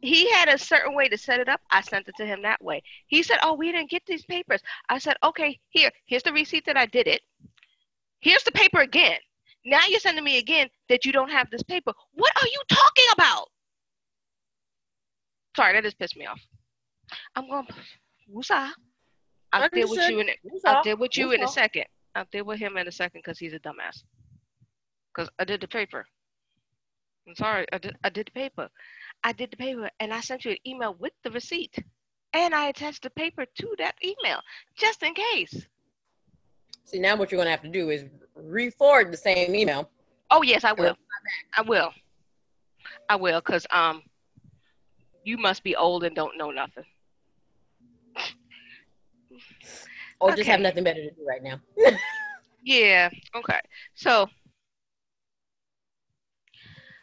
he had a certain way to set it up. I sent it to him that way. He said, oh, we didn't get these papers. I said, okay, here, here's the receipt that I did it. Here's the paper again. Now you're sending me again that you don't have this paper. What are you talking about? Sorry, that just pissed me off. I'm going, Wusa. I'll deal with you in it. I'll deal with you in a second. I'll deal with him in a second because he's a dumbass. Because I did the paper. I'm sorry, I did, I did the paper. I did the paper and I sent you an email with the receipt. And I attached the paper to that email just in case. See, now what you're going to have to do is re-forward the same email. Oh, yes, I will. I will. I will because, um, you must be old and don't know nothing. Or okay. just have nothing better to do right now. Yeah. Okay. So,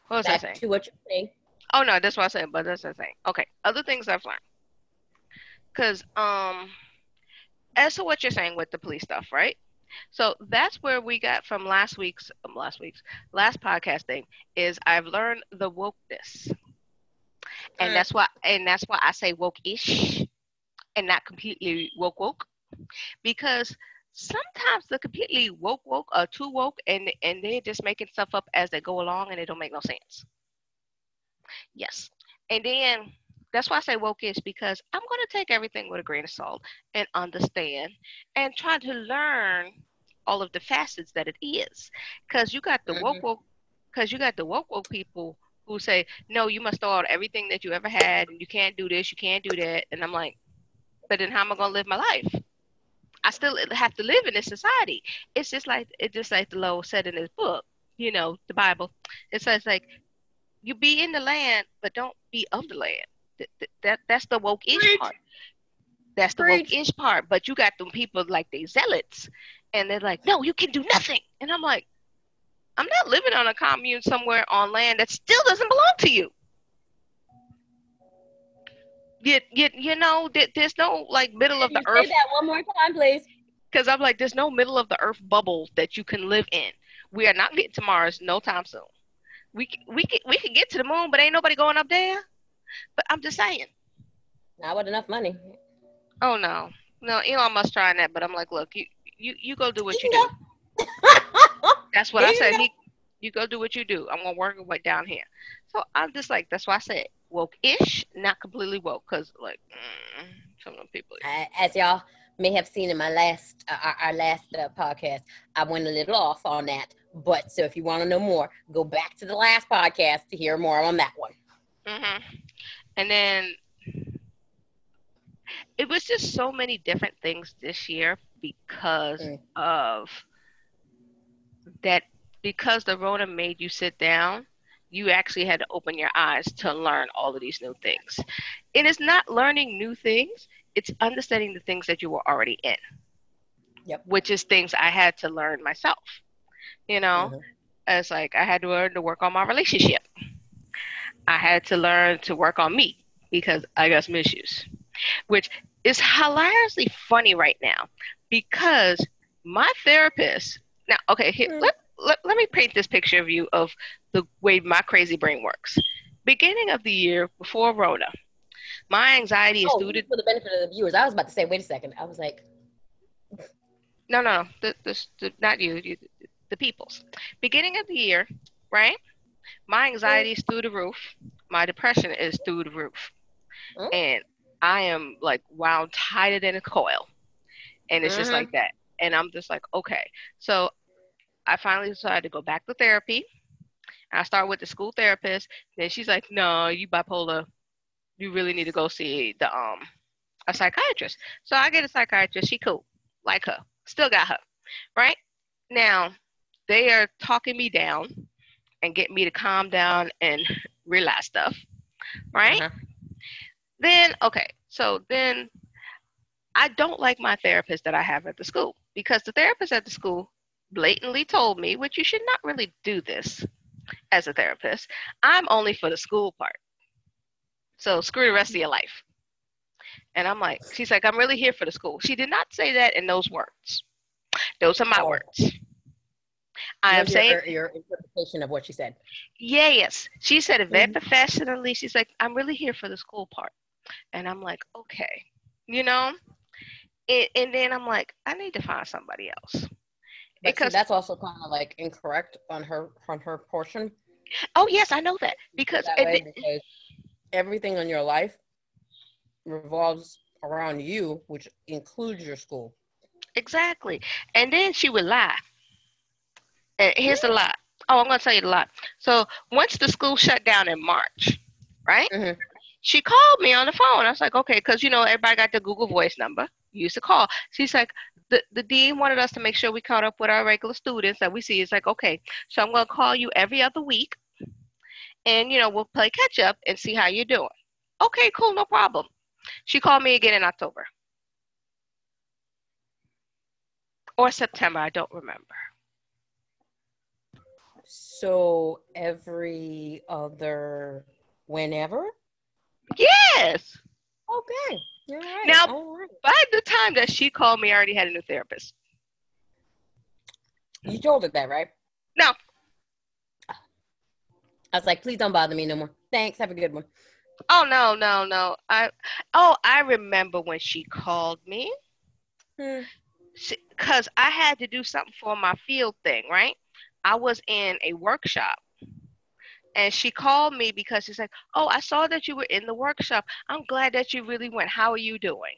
what was Back I saying? To what you're saying. Oh, no, that's what I said, but that's the thing. Okay. Other things I've learned. Because, um, as to what you're saying with the police stuff, right? So that's where we got from last week's, um, last week's, last podcast thing is I've learned the wokeness. And mm. that's why, and that's why I say woke-ish and not completely woke-woke. Because sometimes the completely woke-woke are too woke and, and they're just making stuff up as they go along and it don't make no sense. Yes. And then that's why I say woke-ish, because I'm going to take everything with a grain of salt and understand and try to learn all of the facets that it is. Because you got the mm-hmm. woke-woke, because you got the woke-woke people who say, no, you must throw out everything that you ever had and you can't do this, you can't do that. And I'm like, but then how am I going to live my life? I still have to live in this society. It's just like, it's just like the Lord said in his book, you know, the Bible. It says like, you be in the land, but don't be of the land. That, that that's the woke-ish part. That's the woke-ish part. But you got them people like they zealots, and they're like, no, you can do nothing. And I'm like, I'm not living on a commune somewhere on land that still doesn't belong to you. You, you, you know, there, there's no, like, middle of the earth. Say that one more time, please. Because I'm like, there's no middle of the earth bubble that you can live in. We are not getting to Mars no time soon. We we can, we can get to the moon, but ain't nobody going up there. But I'm just saying. Not with enough money. Oh, no. No, Elon Musk trying that, but I'm like, look, you, you, you go do what you, you do. That's what I said. He, you go do what you do. I'm going to work away down here. So I'm just like, that's why I said woke-ish, not completely woke, because, like, mm, some of them people. I, as y'all may have seen in my last, uh, our, our last uh, podcast, I went a little off on that. But so if you want to know more, go back to the last podcast to hear more on that one. Mm-hmm. And then it was just so many different things this year because mm. of that, because the Rona made you sit down, you actually had to open your eyes to learn all of these new things. And it's not learning new things, it's understanding the things that you were already in, yep. which is things I had to learn myself. You know, mm-hmm. it's like I had to learn to work on my relationship. I had to learn to work on me because I got some issues, which is hilariously funny right now because my therapist, now, okay, here, let, let, let me paint this picture of you of the way my crazy brain works. Beginning of the year before Rona, my anxiety is oh, due to- for the benefit of the viewers, I was about to say, wait a second. I was like. No, no, the, the, the, not you, you, the peoples. Beginning of the year, right? My anxiety is through the roof. My depression is through the roof. Mm. And I am like wound tighter than a coil. And it's mm-hmm. just like that. And I'm just like, okay. So I finally decided to go back to therapy. I started with the school therapist. Then she's like, no, you bipolar. You really need to go see the um a psychiatrist. So I get a psychiatrist. She cool. Like her. Still got her. Right? Now, they are talking me down and get me to calm down and realize stuff, right? Uh-huh. Then, okay, so then I don't like my therapist that I have at the school because the therapist at the school blatantly told me, which you should not really do this as a therapist, I'm only for the school part. So screw the rest of your life. And I'm like, she's like, I'm really here for the school. She did not say that in those words. Those are my oh. words. I am your, saying your interpretation of what she said. Yeah, yes. She said it very mm-hmm. professionally. She's like, I'm really here for the school part. And I'm like, okay, you know, and, and then I'm like, I need to find somebody else. Because see, that's also kind of like incorrect on her, on her portion. Oh yes. I know that because, that way, it, because everything in your life revolves around you, which includes your school. Exactly. And then she would lie. And here's the lie. Oh, I'm going to tell you the lie. So once the school shut down in March, right? Mm-hmm. She called me on the phone. I was like, okay, because, you know, everybody got the Google Voice number. You used to call. She's like, the, the dean wanted us to make sure we caught up with our regular students that we see. It's like, okay, so I'm going to call you every other week. And, you know, we'll play catch up and see how you're doing. Okay, cool. No problem. She called me again in October. or September, I don't remember. So every other whenever? Yes. Okay. All right. Now, all right. By the time that she called me, I already had a new therapist. You told her that, right? No. I was like, please don't bother me no more. Thanks. Have a good one. Oh, no, no, no. I Oh, I remember when she called me. Because hmm. I had to do something for my field thing, right? I was in a workshop. And she called me because she's like, oh, I saw that you were in the workshop. I'm glad that you really went. How are you doing?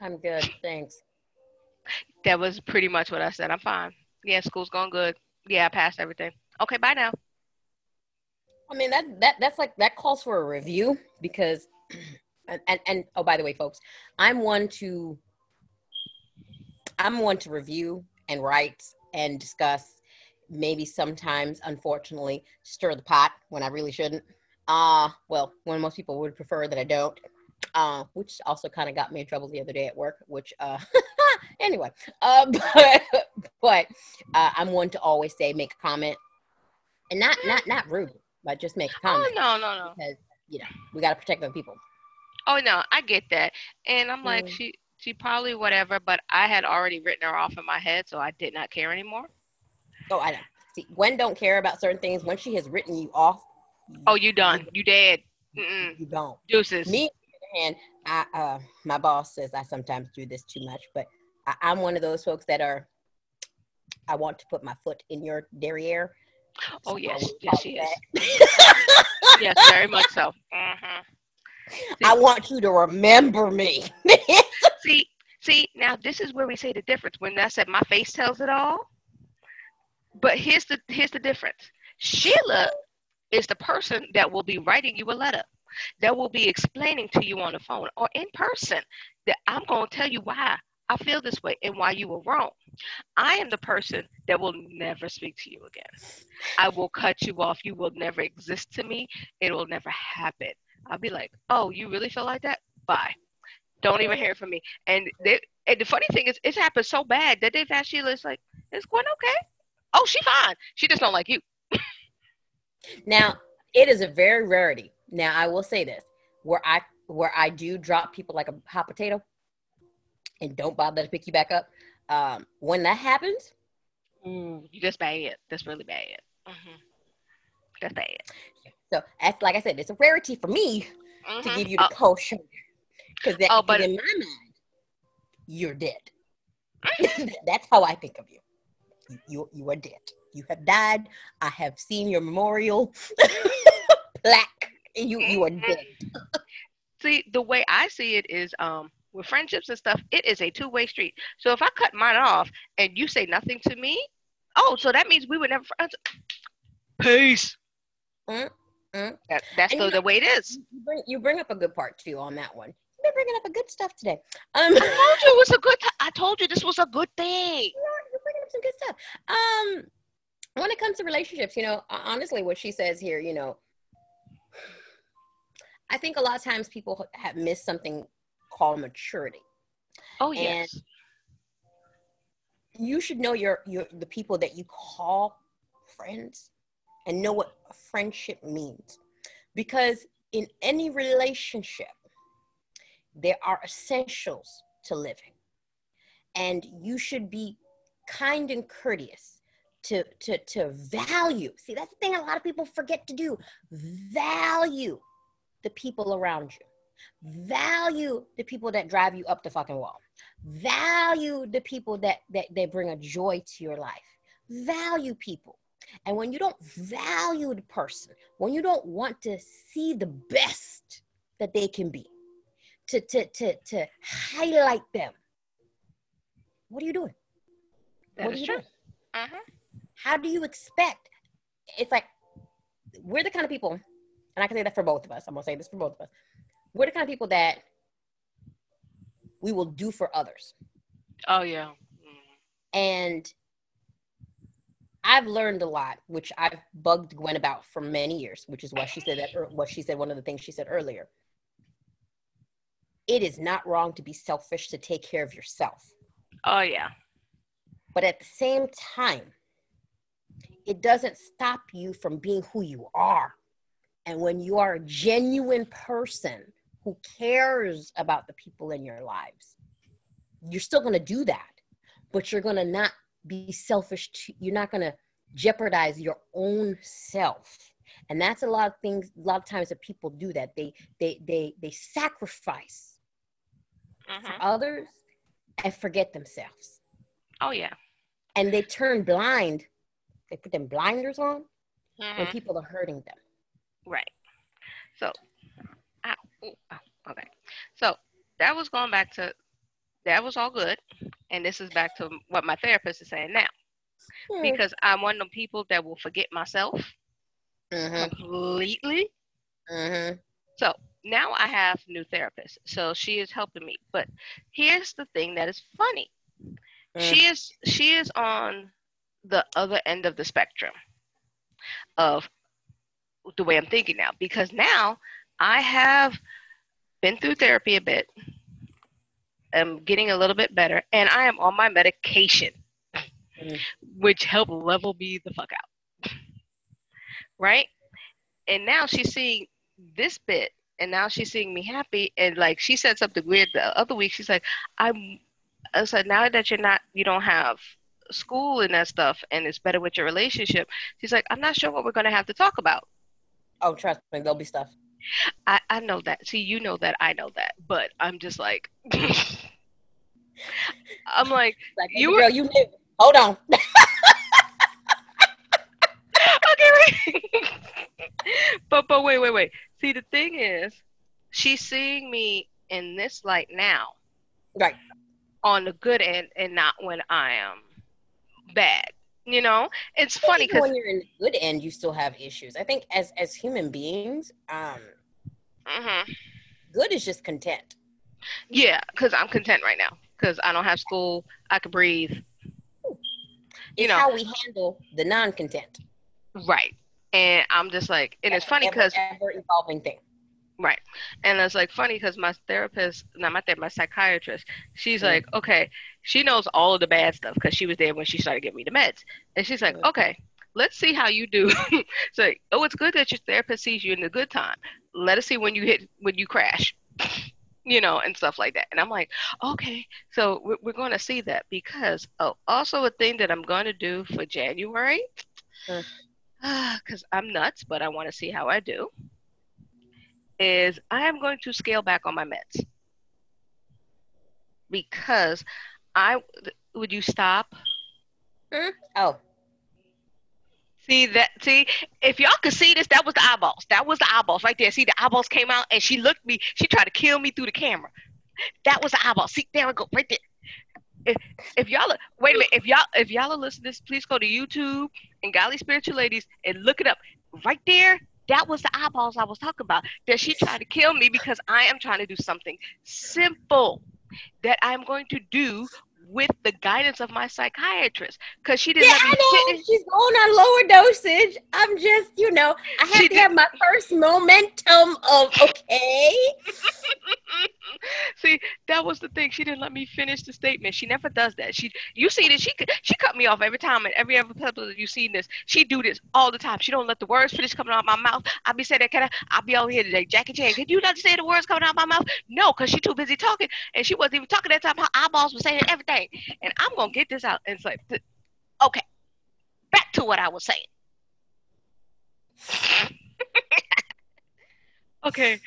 I'm good. Thanks. That was pretty much what I said. I'm fine. Yeah, school's going good. Yeah, I passed everything. Okay, bye now. I mean, that, that that's like, that calls for a review because, and, and, and oh, by the way, folks, I'm one to, I'm one to review and write and discuss, maybe sometimes, unfortunately, stir the pot when I really shouldn't. Uh, well, when most people would prefer that I don't, uh, which also kind of got me in trouble the other day at work, which, uh, anyway, uh, but, but uh, I'm one to always say, make a comment, and not, not, not rude. But just make a comment. Oh, no, no, no. Because, you know, we got to protect our people. Oh, no, I get that. And I'm mm. like, she she probably whatever, but I had already written her off in my head, so I did not care anymore. Oh, I know. See, Gwen don't care about certain things. Once she has written you off. Oh, you done. You dead. Mm-mm. You don't. Deuces. Me, on the other hand, I, uh, my boss says I sometimes do this too much, but I, I'm one of those folks that are, I want to put my foot in your derriere. Oh, so yes, yes, she is. Yes, very much so. Uh-huh. See, I want you to remember me. see, see, now this is where we say the difference. When I said my face tells it all, but here's the here's the difference. Sheila is the person that will be writing you a letter, that will be explaining to you on the phone or in person that I'm going to tell you why I feel this way and why you were wrong. I am the person that will never speak to you again. I will cut you off. You will never exist to me. It will never happen. I'll be like, oh, you really feel like that? Bye. Don't even hear from me. And, they, and the funny thing is, it's happened so bad that they've had Sheila, it's like, it's going okay. Oh, she fine. She just don't like you. Now, it is a very rarity. Now, I will say this. Where I, where I do drop people like a hot potato, and don't bother to pick you back up. Um, when that happens, mm, that's bad. That's really bad. Mm-hmm. That's bad. So that's, like I said, it's a rarity for me mm-hmm. to give you the oh. cold shoulder, because that oh, but in my mind, you're dead. Mm-hmm. That's how I think of you. You you are dead. You have died. I have seen your memorial plaque. You you are dead. See, the way I see it is um. with friendships and stuff, it is a two-way street. So if I cut mine off and you say nothing to me, oh, so that means we were never friends. Peace. Mm, mm. That, that's still the know, way it is. You bring, you bring up a good part, too, on that one. You've been bringing up a good stuff today. Um, I told you it was a good t- I told you this was a good thing. You know, you're bringing up some good stuff. Um, when it comes to relationships, you know, honestly, what she says here, you know, I think a lot of times people have missed something call maturity. Oh, yes. And you should know your your the people that you call friends and know what friendship means. Because in any relationship, there are essentials to living. And you should be kind and courteous to, to, to value. See, that's the thing a lot of people forget to do. Value the people around you. Value the people that drive you up the fucking wall. Value the people that, that they bring a joy to your life. Value people. And when you don't value the person, when you don't want to see the best that they can be, to, to, to, to highlight them, what are you doing? That what are you true. doing? Uh-huh. How do you expect? It's like, we're the kind of people, and I can say that for both of us. I'm going to say this for both of us. We're the kind of people that we will do for others. Oh, yeah. And I've learned a lot, which I've bugged Gwen about for many years, which is why she said that, or what she said, one of the things she said earlier. it is not wrong to be selfish, to take care of yourself. Oh, yeah. But at the same time, it doesn't stop you from being who you are. And when you are a genuine person who cares about the people in your lives, you're still going to do that, but you're going to not be selfish. To, you're not going to jeopardize your own self. And that's a lot of things, a lot of times that people do that. They, they, they, they sacrifice uh-huh. for others and forget themselves. Oh, yeah. And they turn blind. They put them blinders on uh-huh. when people are hurting them. Right. So, ow, ooh, ow, okay. So that was going back to, that was all good. And this is back to what my therapist is saying now. Hmm. Because I'm one of the people that will forget myself. Mm-hmm. Completely. Mm-hmm. So now I have new therapist. So she is helping me. But here's the thing that is funny. Mm. She is she is on the other end of the spectrum of the way I'm thinking now, because now I have been through therapy a bit. I'm getting a little bit better, and I am on my medication, mm. which helped level me the fuck out. Right? And now she's seeing this bit, and now she's seeing me happy. And like she said something weird the other week. She's like, I'm I was like, now that you're not, you don't have school and that stuff, and it's better with your relationship. She's like, I'm not sure what we're going to have to talk about. Oh, trust me, there'll be stuff. I, I know that. See, you know that. I know that. But I'm just like, I'm like, like you were, girl, you knew. Hold on. but but wait wait wait see, the thing is, she's seeing me in this light now, right, on the good end and not when I am bad, you know. It's funny because when you're in the good end you still have issues. I think as as human beings, um mm-hmm. good is just content. Yeah, because I'm content right now because I don't have school. I can breathe. Ooh. You it's know how we handle the non-content. Right. And I'm just like, and it's funny because ever evolving thing. Right. And it's like funny because my therapist, not my therapist, my psychiatrist, she's mm-hmm. like, okay, she knows all of the bad stuff because she was there when she started giving me the meds. And she's like, mm-hmm. okay, let's see how you do. It's like, oh, it's good that your therapist sees you in the good time. Let us see when you hit, when you crash, you know, and stuff like that. And I'm like, okay, so we're, we're going to see that because, oh, also a thing that I'm going to do for January. Mm-hmm. Because I'm nuts, but I want to see how I do, is I am going to scale back on my meds. Because I, would you stop? Mm. Oh. See that, see, if y'all could see this, that was the eyeballs. That was the eyeballs right there. See, the eyeballs came out and she looked me, she tried to kill me through the camera. That was the eyeballs. See, there we go, right there. If, if y'all are, wait a minute, if y'all if y'all are listening to this, please go to YouTube and Godly Spiritual Ladies and look it up. Right there, that was the eyeballs I was talking about. That she tried to kill me because I am trying to do something simple that I'm going to do with the guidance of my psychiatrist. Because she didn't yeah, let me I know. She's on a lower dosage. I'm just, you know, I have she to did. have my first momentum of okay. See, that was the thing. She didn't let me finish the statement. She never does that. She, you see this, she she cut me off every time, and every other episode you've seen this. She do this all the time. She don't let the words finish coming out of my mouth. I'll be saying that, can I, I'll be over here today, Jackie Jane, can you not say the words coming out of my mouth? No, because she too busy talking, and she wasn't even talking that time. Her eyeballs were saying everything, and I'm going to get this out. And it's like, okay, back to what I was saying. Okay.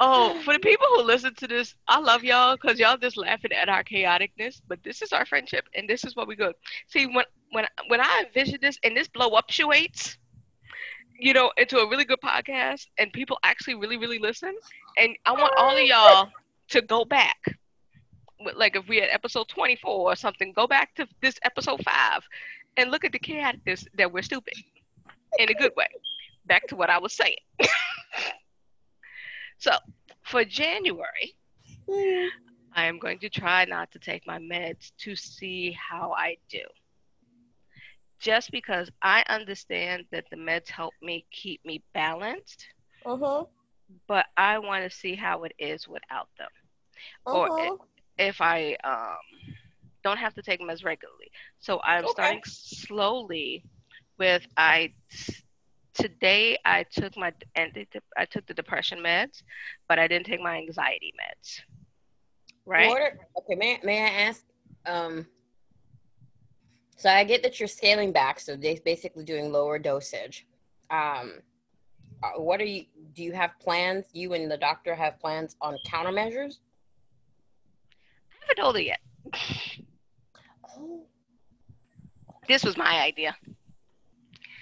Oh, for the people who listen to this, I love y'all because y'all just laughing at our chaoticness, but this is our friendship, and this is what we go. See, when when when I envision this, and this blow-uptuates, you know, into a really good podcast, and people actually really, really listen, and I want all of y'all to go back. Like, if we're at episode twenty-four or something, go back to this episode five and look at the chaoticness that we're stupid in a good way. Back to what I was saying. So, for January, yeah. I am going to try not to take my meds to see how I do. Just because I understand that the meds help me keep me balanced, uh-huh. but I want to see how it is without them. uh-huh. or if I um, don't have to take them as regularly. So I'm okay. starting slowly with I. Today I took my I took the depression meds, but I didn't take my anxiety meds. Right. Order, okay. May May I ask? Um, so I get that you're scaling back, so they're basically doing lower dosage. Um, what are you? Do you have plans? You and the doctor have plans on countermeasures? I haven't told her yet. Oh. This was my idea.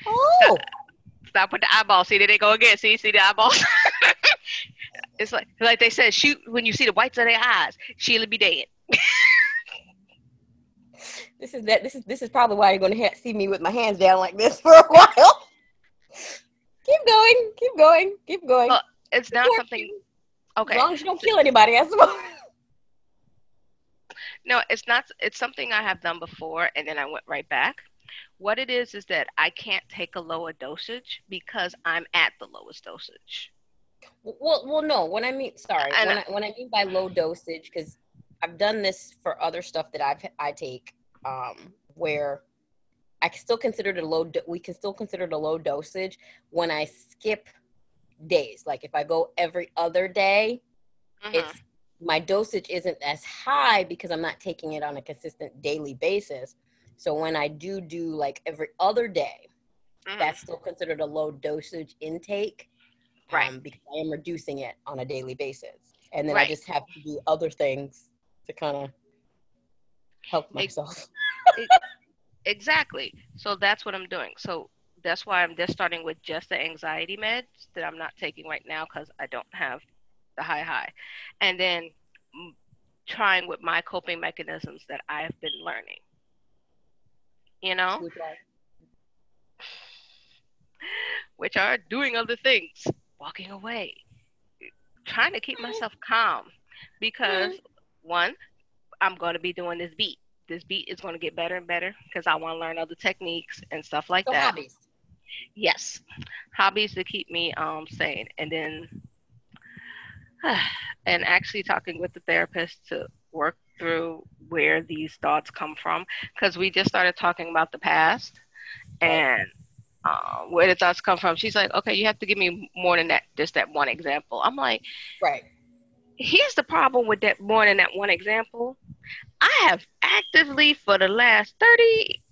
Oh. So, I put the eyeball. See, there they go again. See, see the eyeballs. It's like, like they said, shoot when you see the whites of their eyes, Sheila be dead. This is that. This is this is probably why you're gonna ha- see me with my hands down like this for a while. Keep going. Keep going. Keep going. Well, it's not something. You. Okay. As long as you don't kill anybody, I suppose. No, it's not. It's something I have done before, and then I went right back. What it is is that I can't take a lower dosage because I'm at the lowest dosage. Well, well, no. When I mean, sorry, I when, I, when I mean by low dosage, because I've done this for other stuff that I've I take, um, where I still consider it a low. Do- we can still consider it a low dosage when I skip days. Like if I go every other day, uh-huh. it's my dosage isn't as high because I'm not taking it on a consistent daily basis. So when I do do like every other day, mm-hmm. that's still considered a low dosage intake, right? Um, because I am reducing it on a daily basis, and then right. I just have to do other things to kind of help myself. It, exactly. So that's what I'm doing. So that's why I'm just starting with just the anxiety meds that I'm not taking right now because I don't have the high high, and then trying with my coping mechanisms that I have been learning. You know, which are, which are doing other things, walking away, trying to keep mm-hmm. myself calm because mm-hmm. one, I'm going to be doing this beat. This beat is going to get better and better because I want to learn other techniques and stuff like so that. Hobbies. Yes. Hobbies to keep me um, sane. And then, and actually talking with the therapist to work through where these thoughts come from, because we just started talking about the past and uh, where the thoughts come from. She's like, okay, you have to give me more than that, just that one example. I'm like, right. Here's the problem with that more than that one example. I have actively for the last thirty,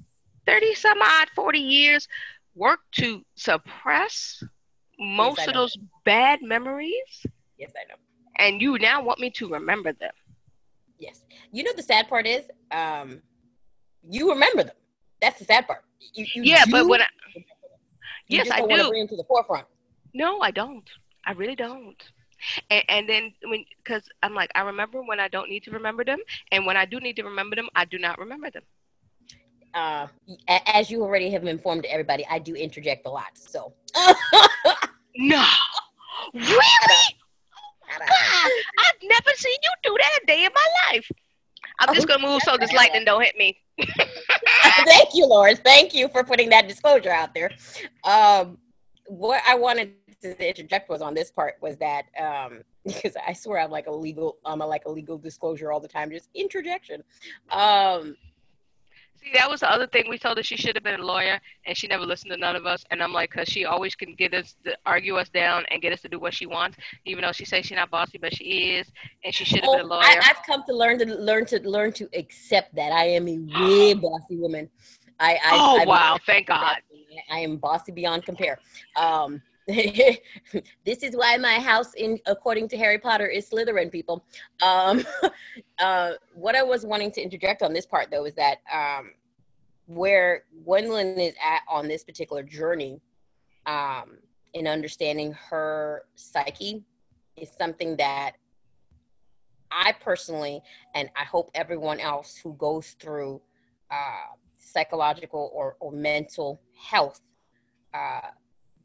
thirty some odd, forty years worked to suppress most yes, of those bad memories. Yes, I know. And you now want me to remember them. Yes. You know, the sad part is um, you remember them. That's the sad part. You, you yeah, but when I... You yes, just don't I do. want to bring them to the forefront. No, I don't. I really don't. And, and then when... Because I'm like, I remember when I don't need to remember them. And when I do need to remember them, I do not remember them. Uh, as you already have informed everybody, I do interject a lot, so... No. Really? God, I've never seen you do that a day in my life. I'm just going to move so this lightning don't hit me. Thank you, Lawrence. Thank you for putting that disclosure out there. Um, what I wanted to interject was on this part was that, um, because I swear I'm like a legal, I'm a, like a legal disclosure all the time, just interjection. Um, See, that was the other thing. We told her she should have been a lawyer and she never listened to none of us. And I'm like, because she always can get us to argue us down and get us to do what she wants, even though she says she's not bossy, but she is. And she should have oh, been a lawyer. I, I've come to learn to learn to learn to accept that I am a way bossy woman. I, I Oh, I, wow. I, Thank I, God. I am bossy beyond compare. Um, this is why my house, in according to Harry Potter, is Slytherin, people. Um, uh, what I was wanting to interject on this part, though, is that um, where Gwendolyn is at on this particular journey um, in understanding her psyche is something that I personally, and I hope everyone else who goes through uh, psychological or, or mental health uh,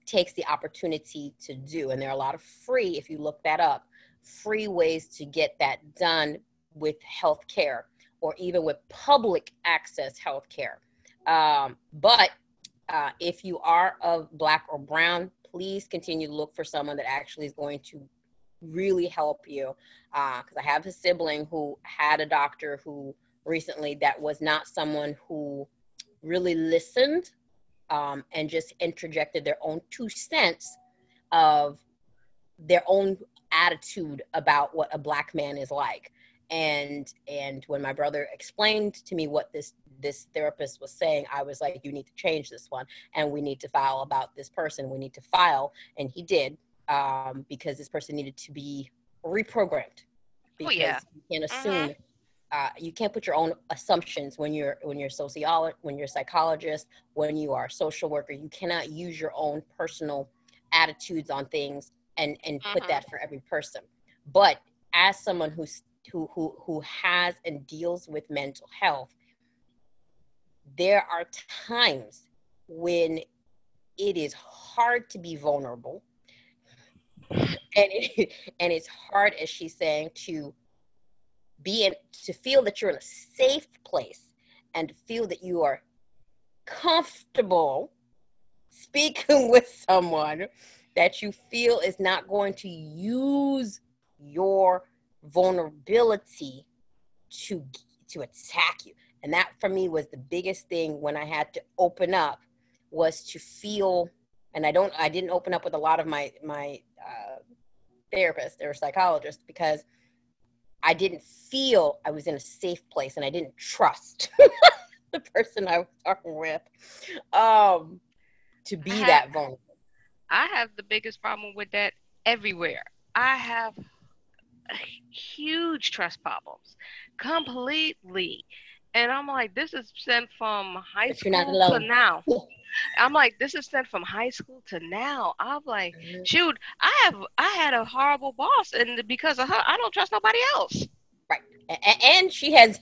takes the opportunity to do. And there are a lot of free, if you look that up, free ways to get that done with healthcare or even with public access healthcare. Um, but uh, if you are of Black or Brown, please continue to look for someone that actually is going to really help you. Uh, because I have a sibling who had a doctor who recently that was not someone who really listened um, and just interjected their own two cents of their own attitude about what a Black man is like. And and when my brother explained to me what this this therapist was saying, I was like, you need to change this one, and we need to file about this person. We need to file. And he did, um, because this person needed to be reprogrammed. Because oh, yeah. you can't assume, uh-huh. uh, you can't put your own assumptions when you're when you're a sociologist, when you're a psychologist, when you are a social worker. You cannot use your own personal attitudes on things and, and uh-huh. put that for every person. But as someone who's Who, who who has and deals with mental health, there are times when it is hard to be vulnerable, and it, and it's hard, as she's saying, to be in, to feel that you're in a safe place and to feel that you are comfortable speaking with someone that you feel is not going to use your vulnerability to to attack you. And that for me was the biggest thing when I had to open up, was to feel, and I don't I didn't open up with a lot of my my uh, therapists or psychologists, because I didn't feel I was in a safe place, and I didn't trust the person I was talking with um, to be have, that vulnerable. I have the biggest problem with that everywhere. I have huge trust problems, completely, and I'm like, this is sent from high but school to now. I'm like, this is sent from high school to now. I'm like, mm-hmm. shoot, I have I had a horrible boss, and because of her, I don't trust nobody else. Right, and, and she has,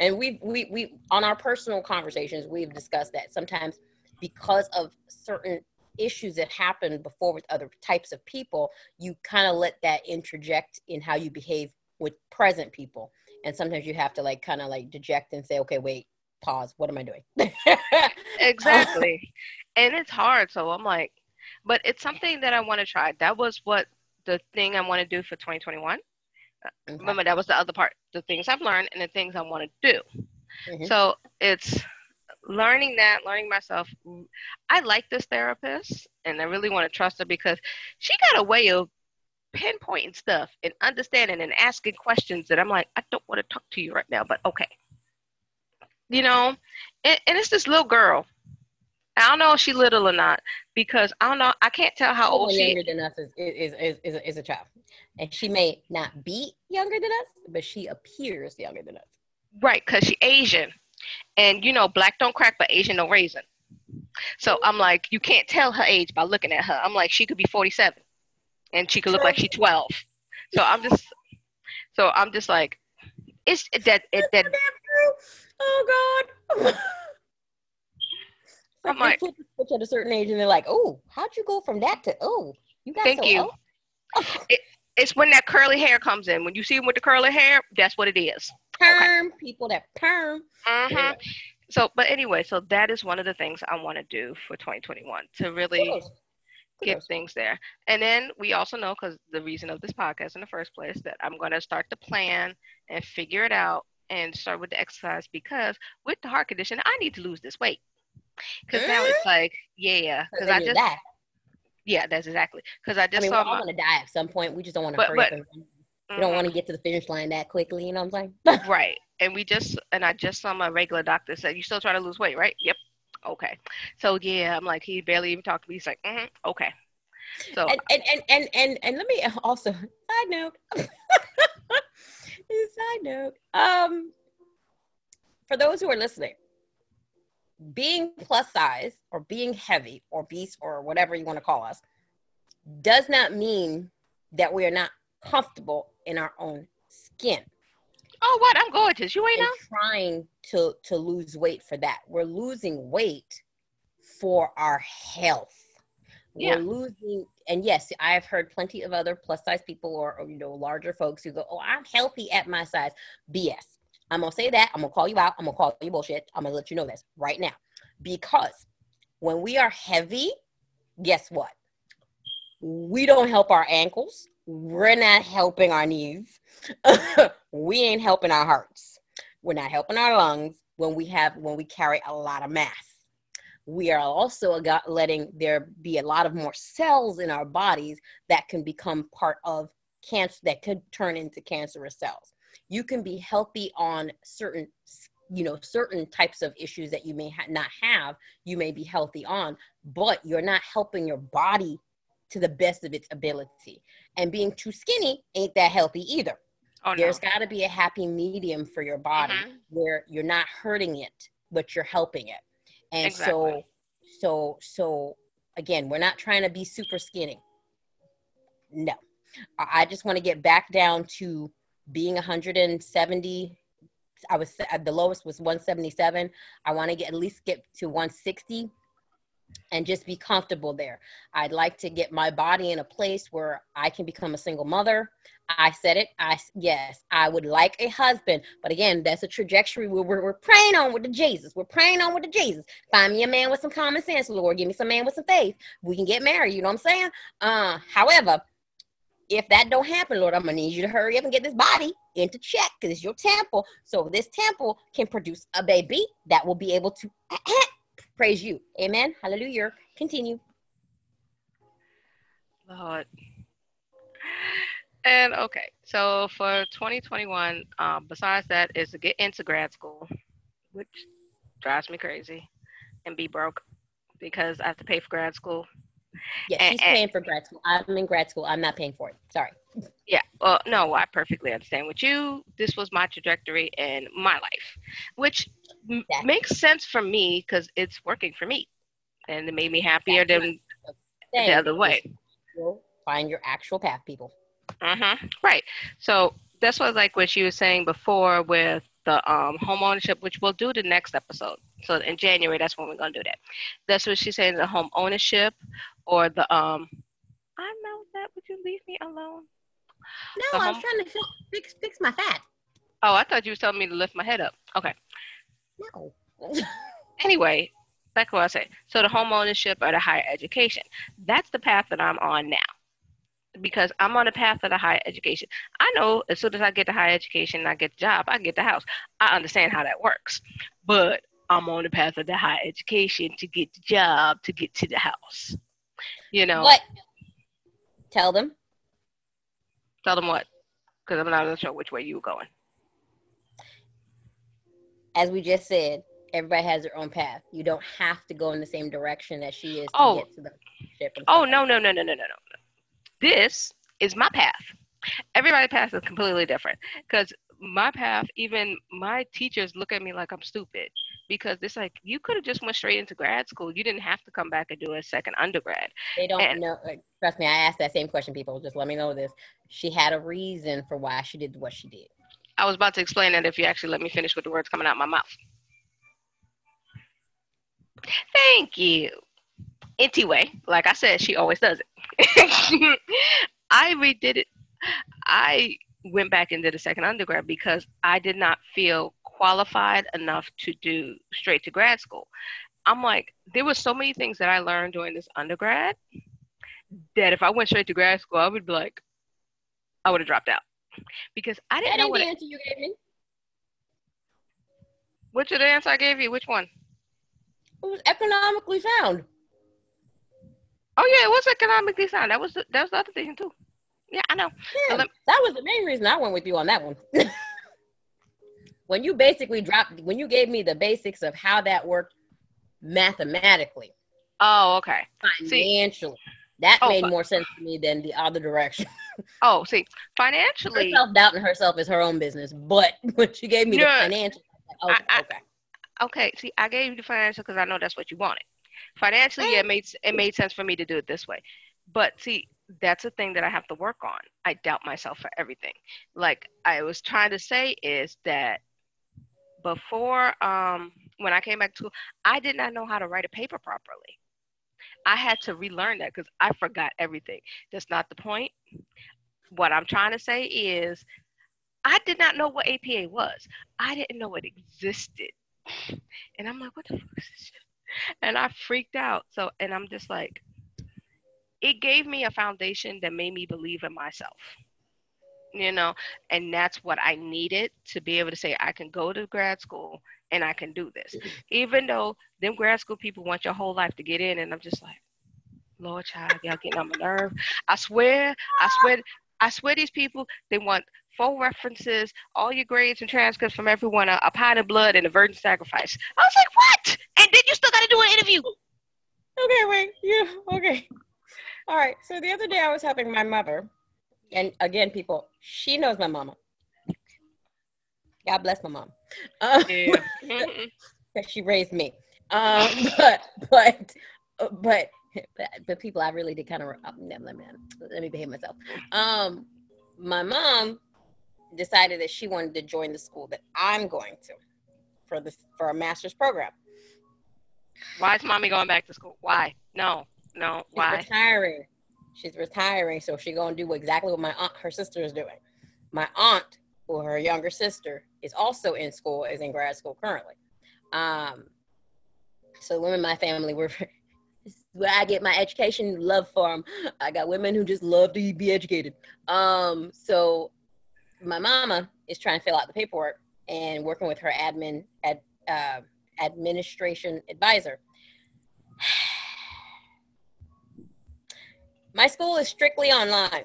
and we we we on our personal conversations, we've discussed that sometimes because of certain issues that happen before with other types of people, you kind of let that interject in how you behave with present people. And sometimes you have to like kind of like deject and say, okay, wait, pause, what am I doing? Exactly. And it's hard. So I'm like, but it's something that I want to try. That was what the thing I want to do for twenty twenty-one. Mm-hmm. Remember, that was the other part, the things I've learned and the things I want to do. Mm-hmm. So it's learning that, learning myself. I like this therapist, and I really want to trust her because she got a way of pinpointing stuff and understanding and asking questions that I'm like, I don't want to talk to you right now, but okay. You know, and, and it's this little girl. I don't know if she's little or not, because I don't know. I can't tell how old she is. Younger than us is, is, is, is, is a child. And she may not be younger than us, but she appears younger than us. Right, because she's Asian. And, you know, Black don't crack, but Asian no raisin. So I'm like, you can't tell her age by looking at her. I'm like, she could be forty-seven and she could look like she's twelve. So I'm just, so I'm just like, it's that, it, that. Oh God. I'm like, they switch at a certain age and they're like, oh, how'd you go from that to, oh, you got thank so you. it, it's when that curly hair comes in. When you see them with the curly hair, that's what it is. Perm, okay. People that perm. Uh-huh. Anyway. So, but anyway, so that is one of the things I want to do for twenty twenty-one, to really Kudos. get Kudos. things there. And then we also know, because the reason of this podcast in the first place, that I'm going to start to plan and figure it out and start with the exercise, because with the heart condition, I need to lose this weight. Because mm-hmm. now it's like, yeah, because I just, die. yeah, that's exactly. Because I just I mean, saw. I want to die at some point. We just don't want to hurry but, You don't want to get to the finish line that quickly, you know what I'm saying? Right. And we just, and I just saw my regular doctor said, you still trying to lose weight, right? Yep. Okay. So, yeah, I'm like, he barely even talked to me. He's like, mm-hmm, okay. So, and, and, and, and, and, and let me also, side note, side note, um, for those who are listening, being plus size or being heavy or obese or whatever you want to call us does not mean that we are not comfortable in our own skin. Oh, what? I'm gorgeous. You ain't trying to to lose weight for that. We're losing weight for our health. Yeah. We're losing, and yes, I've heard plenty of other plus size people or, or you know larger folks who go, "Oh, I'm healthy at my size." B S. I'm gonna say that. I'm gonna call you out. I'm gonna call you bullshit. I'm gonna let you know this right now, because when we are heavy, guess what? We don't help our ankles. we're not helping our knees. We ain't helping our hearts. We're not helping our lungs when we have, when we carry a lot of mass. We are also letting there be a lot of more cells in our bodies that can become part of cancer, that could turn into cancerous cells. You can be healthy on certain, you know, certain types of issues that you may ha- not have, you may be healthy on, but you're not helping your body to the best of its ability. And being too skinny ain't that healthy either. Oh, no. There's got to be a happy medium for your body mm-hmm. where you're not hurting it, but you're helping it. And exactly. so, so, so again, we're not trying to be super skinny. No, I just want to get back down to being one hundred seventy. I was, the lowest was one seventy-seven. I want to get at least get to one sixty and just be comfortable there. I'd like to get my body in a place where I can become a single mother. I said it. I, yes, I would like a husband. But again, that's a trajectory where we're, we're praying on with the Jesus. We're praying on with the Jesus. Find me a man with some common sense, Lord. Give me some man with some faith. We can get married. You know what I'm saying? Uh, however, if that don't happen, Lord, I'm going to need you to hurry up and get this body into check because it's your temple. So this temple can produce a baby that will be able to praise you. Amen. Hallelujah. Continue. Lord. And okay, so for twenty twenty-one, um, besides that is to get into grad school, which drives me crazy, and be broke because I have to pay for grad school. Yeah, and, she's and, paying for grad school. I'm in grad school. I'm not paying for it. Sorry. Yeah. Well, no, I perfectly understand. With you, this was my trajectory in my life, which exactly. m- makes sense for me because it's working for me, and it made me happier exactly. than the other way. You'll find your actual path, people. Mm-hmm. Right. So that's what, like what she was saying before with the um, home ownership, which we'll do the next episode. So in January, that's when we're going to do that. That's what she's saying, the home ownership or the, um, I know that, would you leave me alone? No, the I was home- trying to fix, fix, fix my fat. Oh, I thought you were telling me to lift my head up. Okay. No. Anyway, that's what I say. So the home ownership or the higher education, that's the path that I'm on now. Because I'm on the path of the higher education. I know as soon as I get the higher education and I get the job, I get the house. I understand how that works. But I'm on the path of the higher education to get the job, to get to the house. You know. What? Tell them. Tell them what? Because I'm not even sure which way you were going. As we just said, everybody has their own path. You don't have to go in the same direction that she is to oh. get to the ship. Oh, no, no, no, no, no, no, no. This is my path. Everybody's path is completely different because my path, even my teachers look at me like I'm stupid because it's like, you could have just went straight into grad school. You didn't have to come back and do a second undergrad. They don't and, know. Like, trust me. I asked that same question, people. Just let me know this. She had a reason for why she did what she did. I was about to explain that if you actually let me finish with the words coming out of my mouth. Thank you. Anyway, like I said, she always does it. I redid it. I went back and did a second undergrad because I did not feel qualified enough to do straight to grad school. I'm like, there were so many things that I learned during this undergrad that if I went straight to grad school, I would be like, I would have dropped out because I didn't that know what the answer it, you gave me. Which of the answer I gave you? Which one? It was economically sound. Oh, yeah, it was economically sound. That was the, that was the other thing, too. Yeah, I know. Yeah, me, that was the main reason I went with you on that one. When you basically dropped, when you gave me the basics of how that worked mathematically. Oh, okay. Financially. See, that oh, made more sense to me than the other direction. Oh, see, financially. Her self-doubting herself is her own business, but when she gave me yeah, the financial. Okay, I, I, okay. Okay, see, I gave you the financial because I know that's what you wanted. Financially, yeah, it made it made sense for me to do it this way. But see, that's a thing that I have to work on. I doubt myself for everything. Like I was trying to say is that before, um, when I came back to school, I did not know how to write a paper properly. I had to relearn that because I forgot everything. That's not the point. What I'm trying to say is I did not know what A P A was. I didn't know it existed. And I'm like, what the fuck is this shit? And I freaked out. So, and I'm just like, it gave me a foundation that made me believe in myself, you know, and that's what I needed to be able to say, I can go to grad school and I can do this, even though them grad school people want your whole life to get in. And I'm just like, Lord, child, y'all getting on my nerve. I swear, I swear, I swear these people, they want full references, all your grades and transcripts from everyone, a, a pint of blood and a virgin sacrifice. I was like, what? And then you still got to do an interview. Okay, wait, yeah, okay. All right, so the other day I was helping my mother, and again, people, she knows my mama. God bless my mom. Um, yeah. She raised me. Um, but, but, but, but, but people, I really did kind of, let me, let me behave myself. Um, my mom decided that she wanted to join the school that I'm going to for the, for a master's program. Why is mommy going back to school? Why? No, no, why? She's retiring. She's retiring, so she's going to do exactly what my aunt, her sister is doing. My aunt, who her younger sister, is also in school, is in grad school currently. Um, so women in my family, we're, this is where I get my education, love for them. I got women who just love to be educated. Um, so my mama is trying to fill out the paperwork and working with her admin at, uh, administration advisor. My school is strictly online.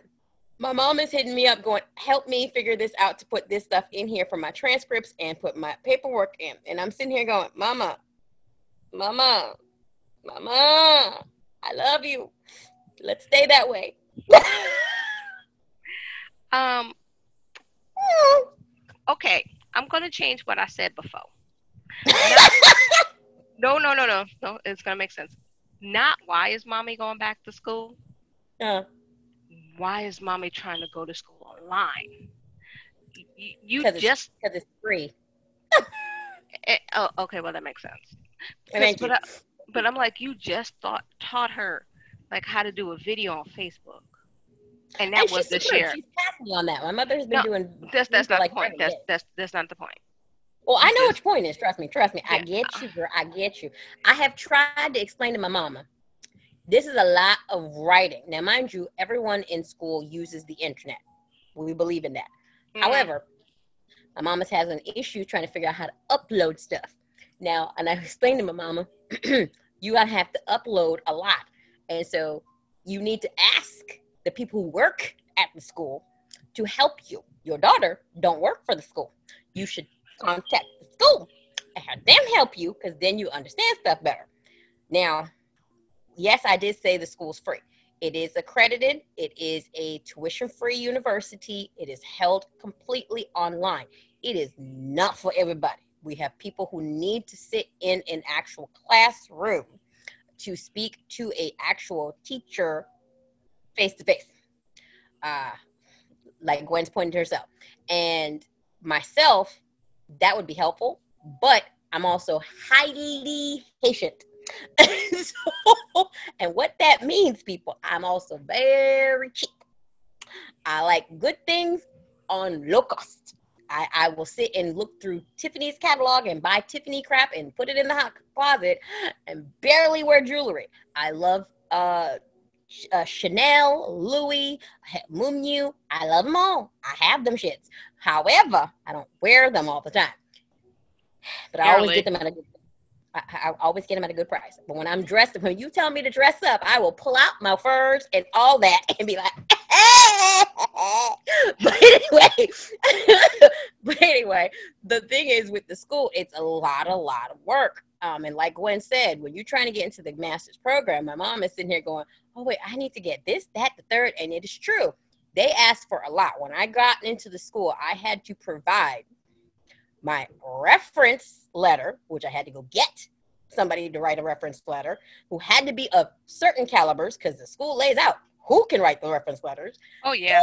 My mom is hitting me up going, help me figure this out to put this stuff in here for my transcripts and put my paperwork in. And I'm sitting here going, mama, mama, mama, I love you. Let's stay that way. um. Okay, I'm going to change what I said before. no, no, no, no, no. It's gonna make sense. Not why is mommy going back to school? Yeah. Why is mommy trying to go to school online? You, you Cause just because it's, it's free. it, oh, okay. Well, that makes sense. Thank but, you. I, but I'm like, you just thought taught her like how to do a video on Facebook, and that and was the share. She's passing me on that. My mother has been no, doing. That's that's not like the point. That's, that's that's not the point. Well, I know what your point is. Trust me. Trust me. I get you, girl. I get you. I have tried to explain to my mama, this is a lot of writing. Now, mind you, everyone in school uses the internet. We believe in that. Mm-hmm. However, my mama's has an issue trying to figure out how to upload stuff. Now, and I explained to my mama, you gotta have to upload a lot. And so you need to ask the people who work at the school to help you. Your daughter don't work for the school. You should contact the school and have them help you, because then you understand stuff better. Now, yes, I did say the school's free. It is accredited. It is a tuition-free university. It is held completely online. It is not for everybody. We have people who need to sit in an actual classroom to speak to an actual teacher face-to-face, uh, like Gwen's pointing to herself. And myself, that would be helpful, but I'm also highly patient. so, and what that means, people, I'm also very cheap. I like good things on low cost. I, I will sit and look through Tiffany's catalog and buy Tiffany crap and put it in the hot closet and barely wear jewelry. I love uh, uh, Chanel, Louis, Mumyu. I love them all. I have them shits. However, I don't wear them all the time, but I always get them at a good, I, I always get them at a good price. But when I'm dressed, when you tell me to dress up, I will pull out my furs and all that and be like, but anyway, but anyway, the thing is with the school, it's a lot, a lot of work. Um, and like Gwen said, when you're trying to get into the master's program, my mom is sitting here going, oh wait, I need to get this, that, the third. And it is true. They asked for a lot. When I got into the school, I had to provide my reference letter, which I had to go get somebody to write a reference letter, who had to be of certain calibers, because the school lays out who can write the reference letters. Oh, yeah.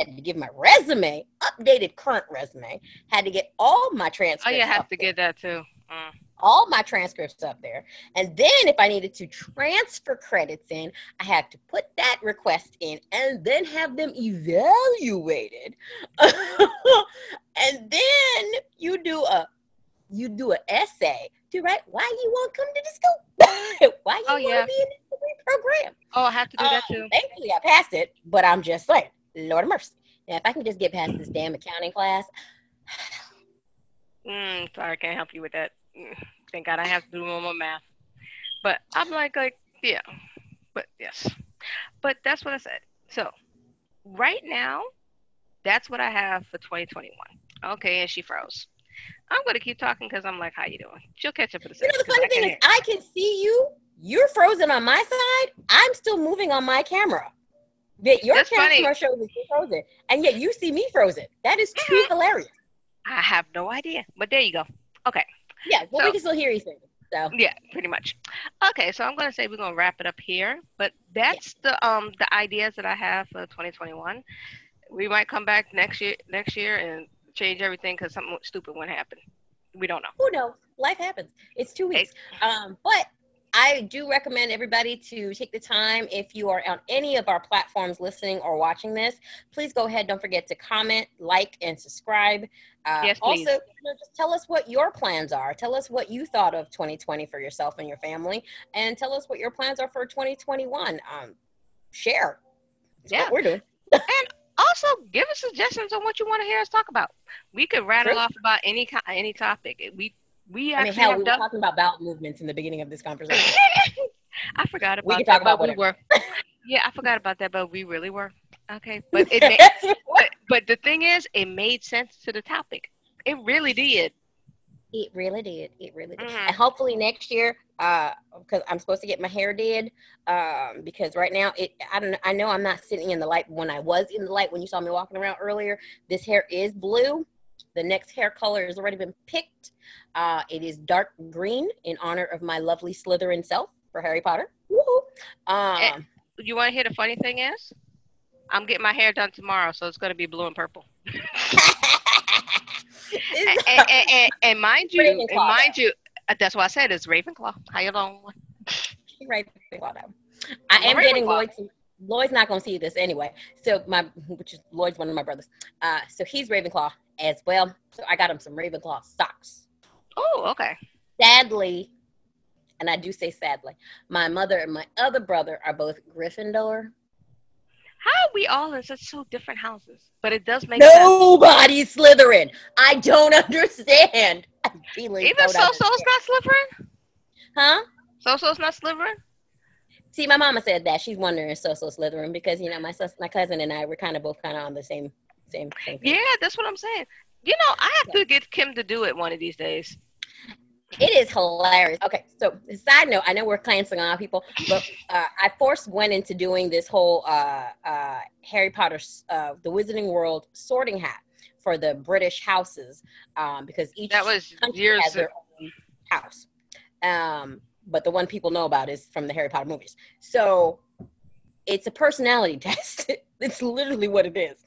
I had to give my resume, updated current resume, had to get all my transcripts. Oh, you have to get that, too. Mm. All my transcripts up there. And then if I needed to transfer credits in, I had to put that request in and then have them evaluated. And then you do a you do an essay to write why you want to come to the school, why you oh, want to yeah. be in the program. Oh, I have to do uh, that too. Thankfully, I passed it, but I'm just like, Lord of mercy. Now, if I can just get past this damn accounting class. mm, sorry, I can't help you with that. Thank God I have to do more math. But I'm like, like, yeah, but yes. But that's what I said. So right now, that's what I have for twenty twenty-one. Okay, and she froze. I'm going to keep talking because I'm like, how you doing? She'll catch up with us. You know, the funny thing is I can see you. You're frozen on my side. I'm still moving on my camera. That your camera shows that you're frozen, and yet you see me frozen. That is mm-hmm. too hilarious. I have no idea, but there you go. Okay. Yeah, well, so, we can still hear you singing. So. Yeah, pretty much. Okay, so I'm going to say we're going to wrap it up here, but that's yeah. the um the ideas that I have for twenty twenty-one. We might come back next year next year and change everything because something stupid won't happen. We don't know. Who knows? Life happens. It's two weeks. Hey. Um, but I do recommend everybody to take the time, if you are on any of our platforms listening or watching this, please go ahead. Don't forget to comment, like, and subscribe. Uh, yes, please. Also, you know, just tell us what your plans are. Tell us what you thought of twenty twenty for yourself and your family, and tell us what your plans are for twenty twenty-one. Um, share. That's yeah. what we're doing. And also give us suggestions on what you want to hear us talk about. We could rattle really? off about any any topic. We We actually I mean, hell, we were talking about bowel movements in the beginning of this conversation. I forgot about we that, talk about but we were. Yeah, I forgot about that, but we really were. Okay, but it made, but, but the thing is, it made sense to the topic. It really did. It really did. It really did. Mm-hmm. And hopefully next year, uh, because I'm supposed to get my hair did, um, because right now, it I don't I know I'm not sitting in the light when I was in the light when you saw me walking around earlier. This hair is blue. The next hair color has already been picked. Uh, it is dark green in honor of my lovely Slytherin self for Harry Potter. Woo-hoo. Um, you want to hear the funny thing is? I'm getting my hair done tomorrow, so it's going to be blue and purple. and, and, and, and, and mind you, Ravenclaw, and mind though. you, that's why I said it's Ravenclaw. How you doing? Ravenclaw, though. I am Ravenclaw. getting Lloyd to- Lloyd's not going to see this anyway. So my, which is Lloyd's one of my brothers. Uh, so he's Ravenclaw as well. So I got him some Ravenclaw socks. Oh, okay. Sadly, and I do say sadly, my mother and my other brother are both Gryffindor. How are we all in such so different houses? But it does make Nobody's sense. Nobody's Slytherin. I don't understand. I'm feeling Even so So-So's not Slytherin? Huh? So-So's not Slytherin? See, my mama said that. She's wondering So-So Slytherin because, you know, my sus- my cousin and I, we're kind of both kind of on the same, same, same thing. Yeah, that's what I'm saying. You know, I have yeah. to get Kim to do it one of these days. It is hilarious. Okay, so side note, I know we're glancing on people, but uh, I forced Gwen into doing this whole uh, uh, Harry Potter, uh, the Wizarding World sorting hat for the British houses um, because each that was country years has their own house. Um But the one people know about is from the Harry Potter movies. So it's a personality test. It's literally what it is.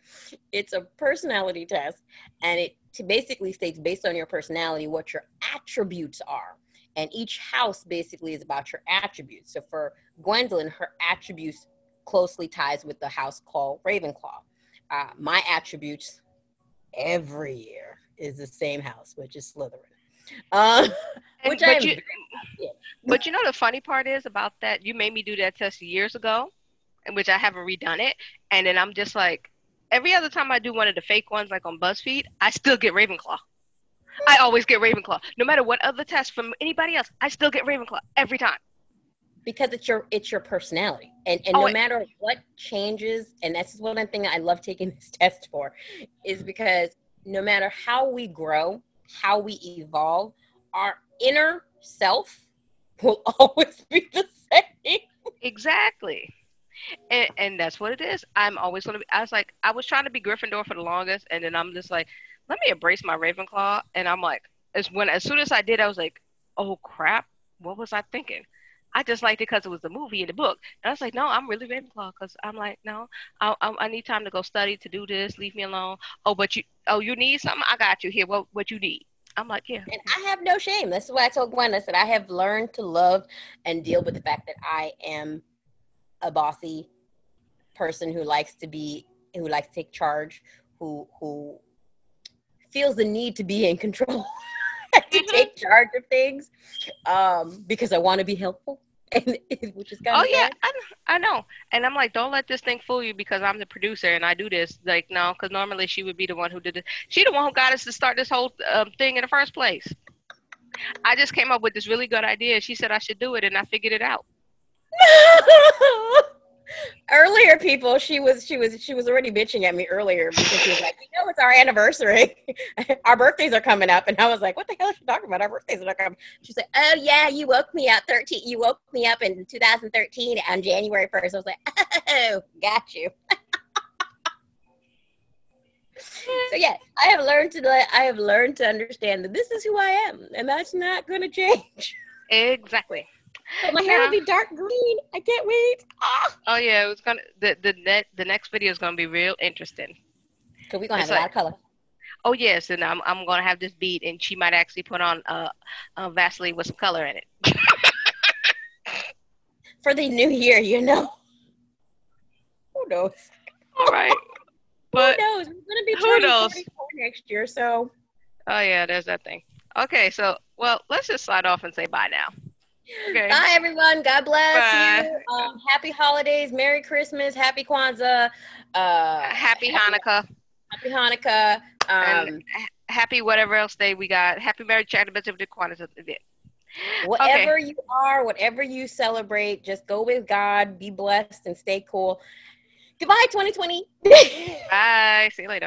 It's a personality test. And it basically states based on your personality, what your attributes are. And each house basically is about your attributes. So for Gwendolyn, her attributes closely ties with the house called Ravenclaw. Uh, my attributes every year is the same house, which is Slytherin. Um, and, which but, you, but you know the funny part is about that you made me do that test years ago, and which I haven't redone it, and then I'm just like every other time I do one of the fake ones like on BuzzFeed, I still get Ravenclaw. I always get Ravenclaw no matter what other test from anybody else. I still get Ravenclaw every time because it's your it's your personality and, and oh, no it, matter what changes. And that's one thing I love taking this test for is because no matter how we grow, how we evolve, our inner self will always be the same. Exactly. And, and that's what it is. I'm always going to be, I was like, I was trying to be Gryffindor for the longest. And then I'm just like, let me embrace my Ravenclaw. And I'm like, as when, as soon as I did, I was like, oh crap. What was I thinking? I just liked it because it was the movie and the book. And I was like, no, I'm really Ravenclaw because I'm like, no, I, I I need time to go study, to do this. Leave me alone. Oh, but you, oh, you need something? I got you here. What, what you need? I'm like, yeah. And I have no shame. That's why I told Gwen. I said, I have learned to love and deal with the fact that I am a bossy person who likes to be, who likes to take charge, who who feels the need to be in control. to take charge of things um, because I want to be helpful. And, which is kind oh, of yeah, I, I know. And I'm like, don't let this thing fool you because I'm the producer and I do this. Like, no, because normally she would be the one who did it. She the one who got us to start this whole um, thing in the first place. I just came up with this really good idea. She said I should do it, and I figured it out. Earlier, people, she was she was she was already bitching at me earlier because she was like, you know, it's our anniversary, our birthdays are coming up, and I was like, what the hell is she talking about? Our birthdays are not coming. She's like, oh yeah, you woke me up thirteen. You woke me up in two thousand thirteen on January first. I was like, oh, got you. So yeah, I have learned to I have learned to understand that this is who I am, and that's not going to change. Exactly. But my hair yeah. will be dark green. I can't wait. Ah. Oh yeah, it was gonna the the net, the next video is gonna be real interesting. Cause we're gonna it's have like, a lot of color. Oh yes, and I'm I'm gonna have this bead, and she might actually put on uh, uh Vaseline with some color in it for the new year. You know, who knows? All right, but who knows? We're gonna be turning forty-four next year, so. Oh yeah, there's that thing. Okay, so well, let's just slide off and say bye now. Okay. Bye, everyone. God bless Bye. you. Um, happy holidays. Merry Christmas. Happy Kwanzaa. Uh, happy Hanukkah. Happy Hanukkah. Um, and happy whatever else day we got. Happy Merry Christmas if the Kwanzaa event. Whatever okay. you are, whatever you celebrate, just go with God. Be blessed and stay cool. Goodbye, twenty twenty. Bye. See you later.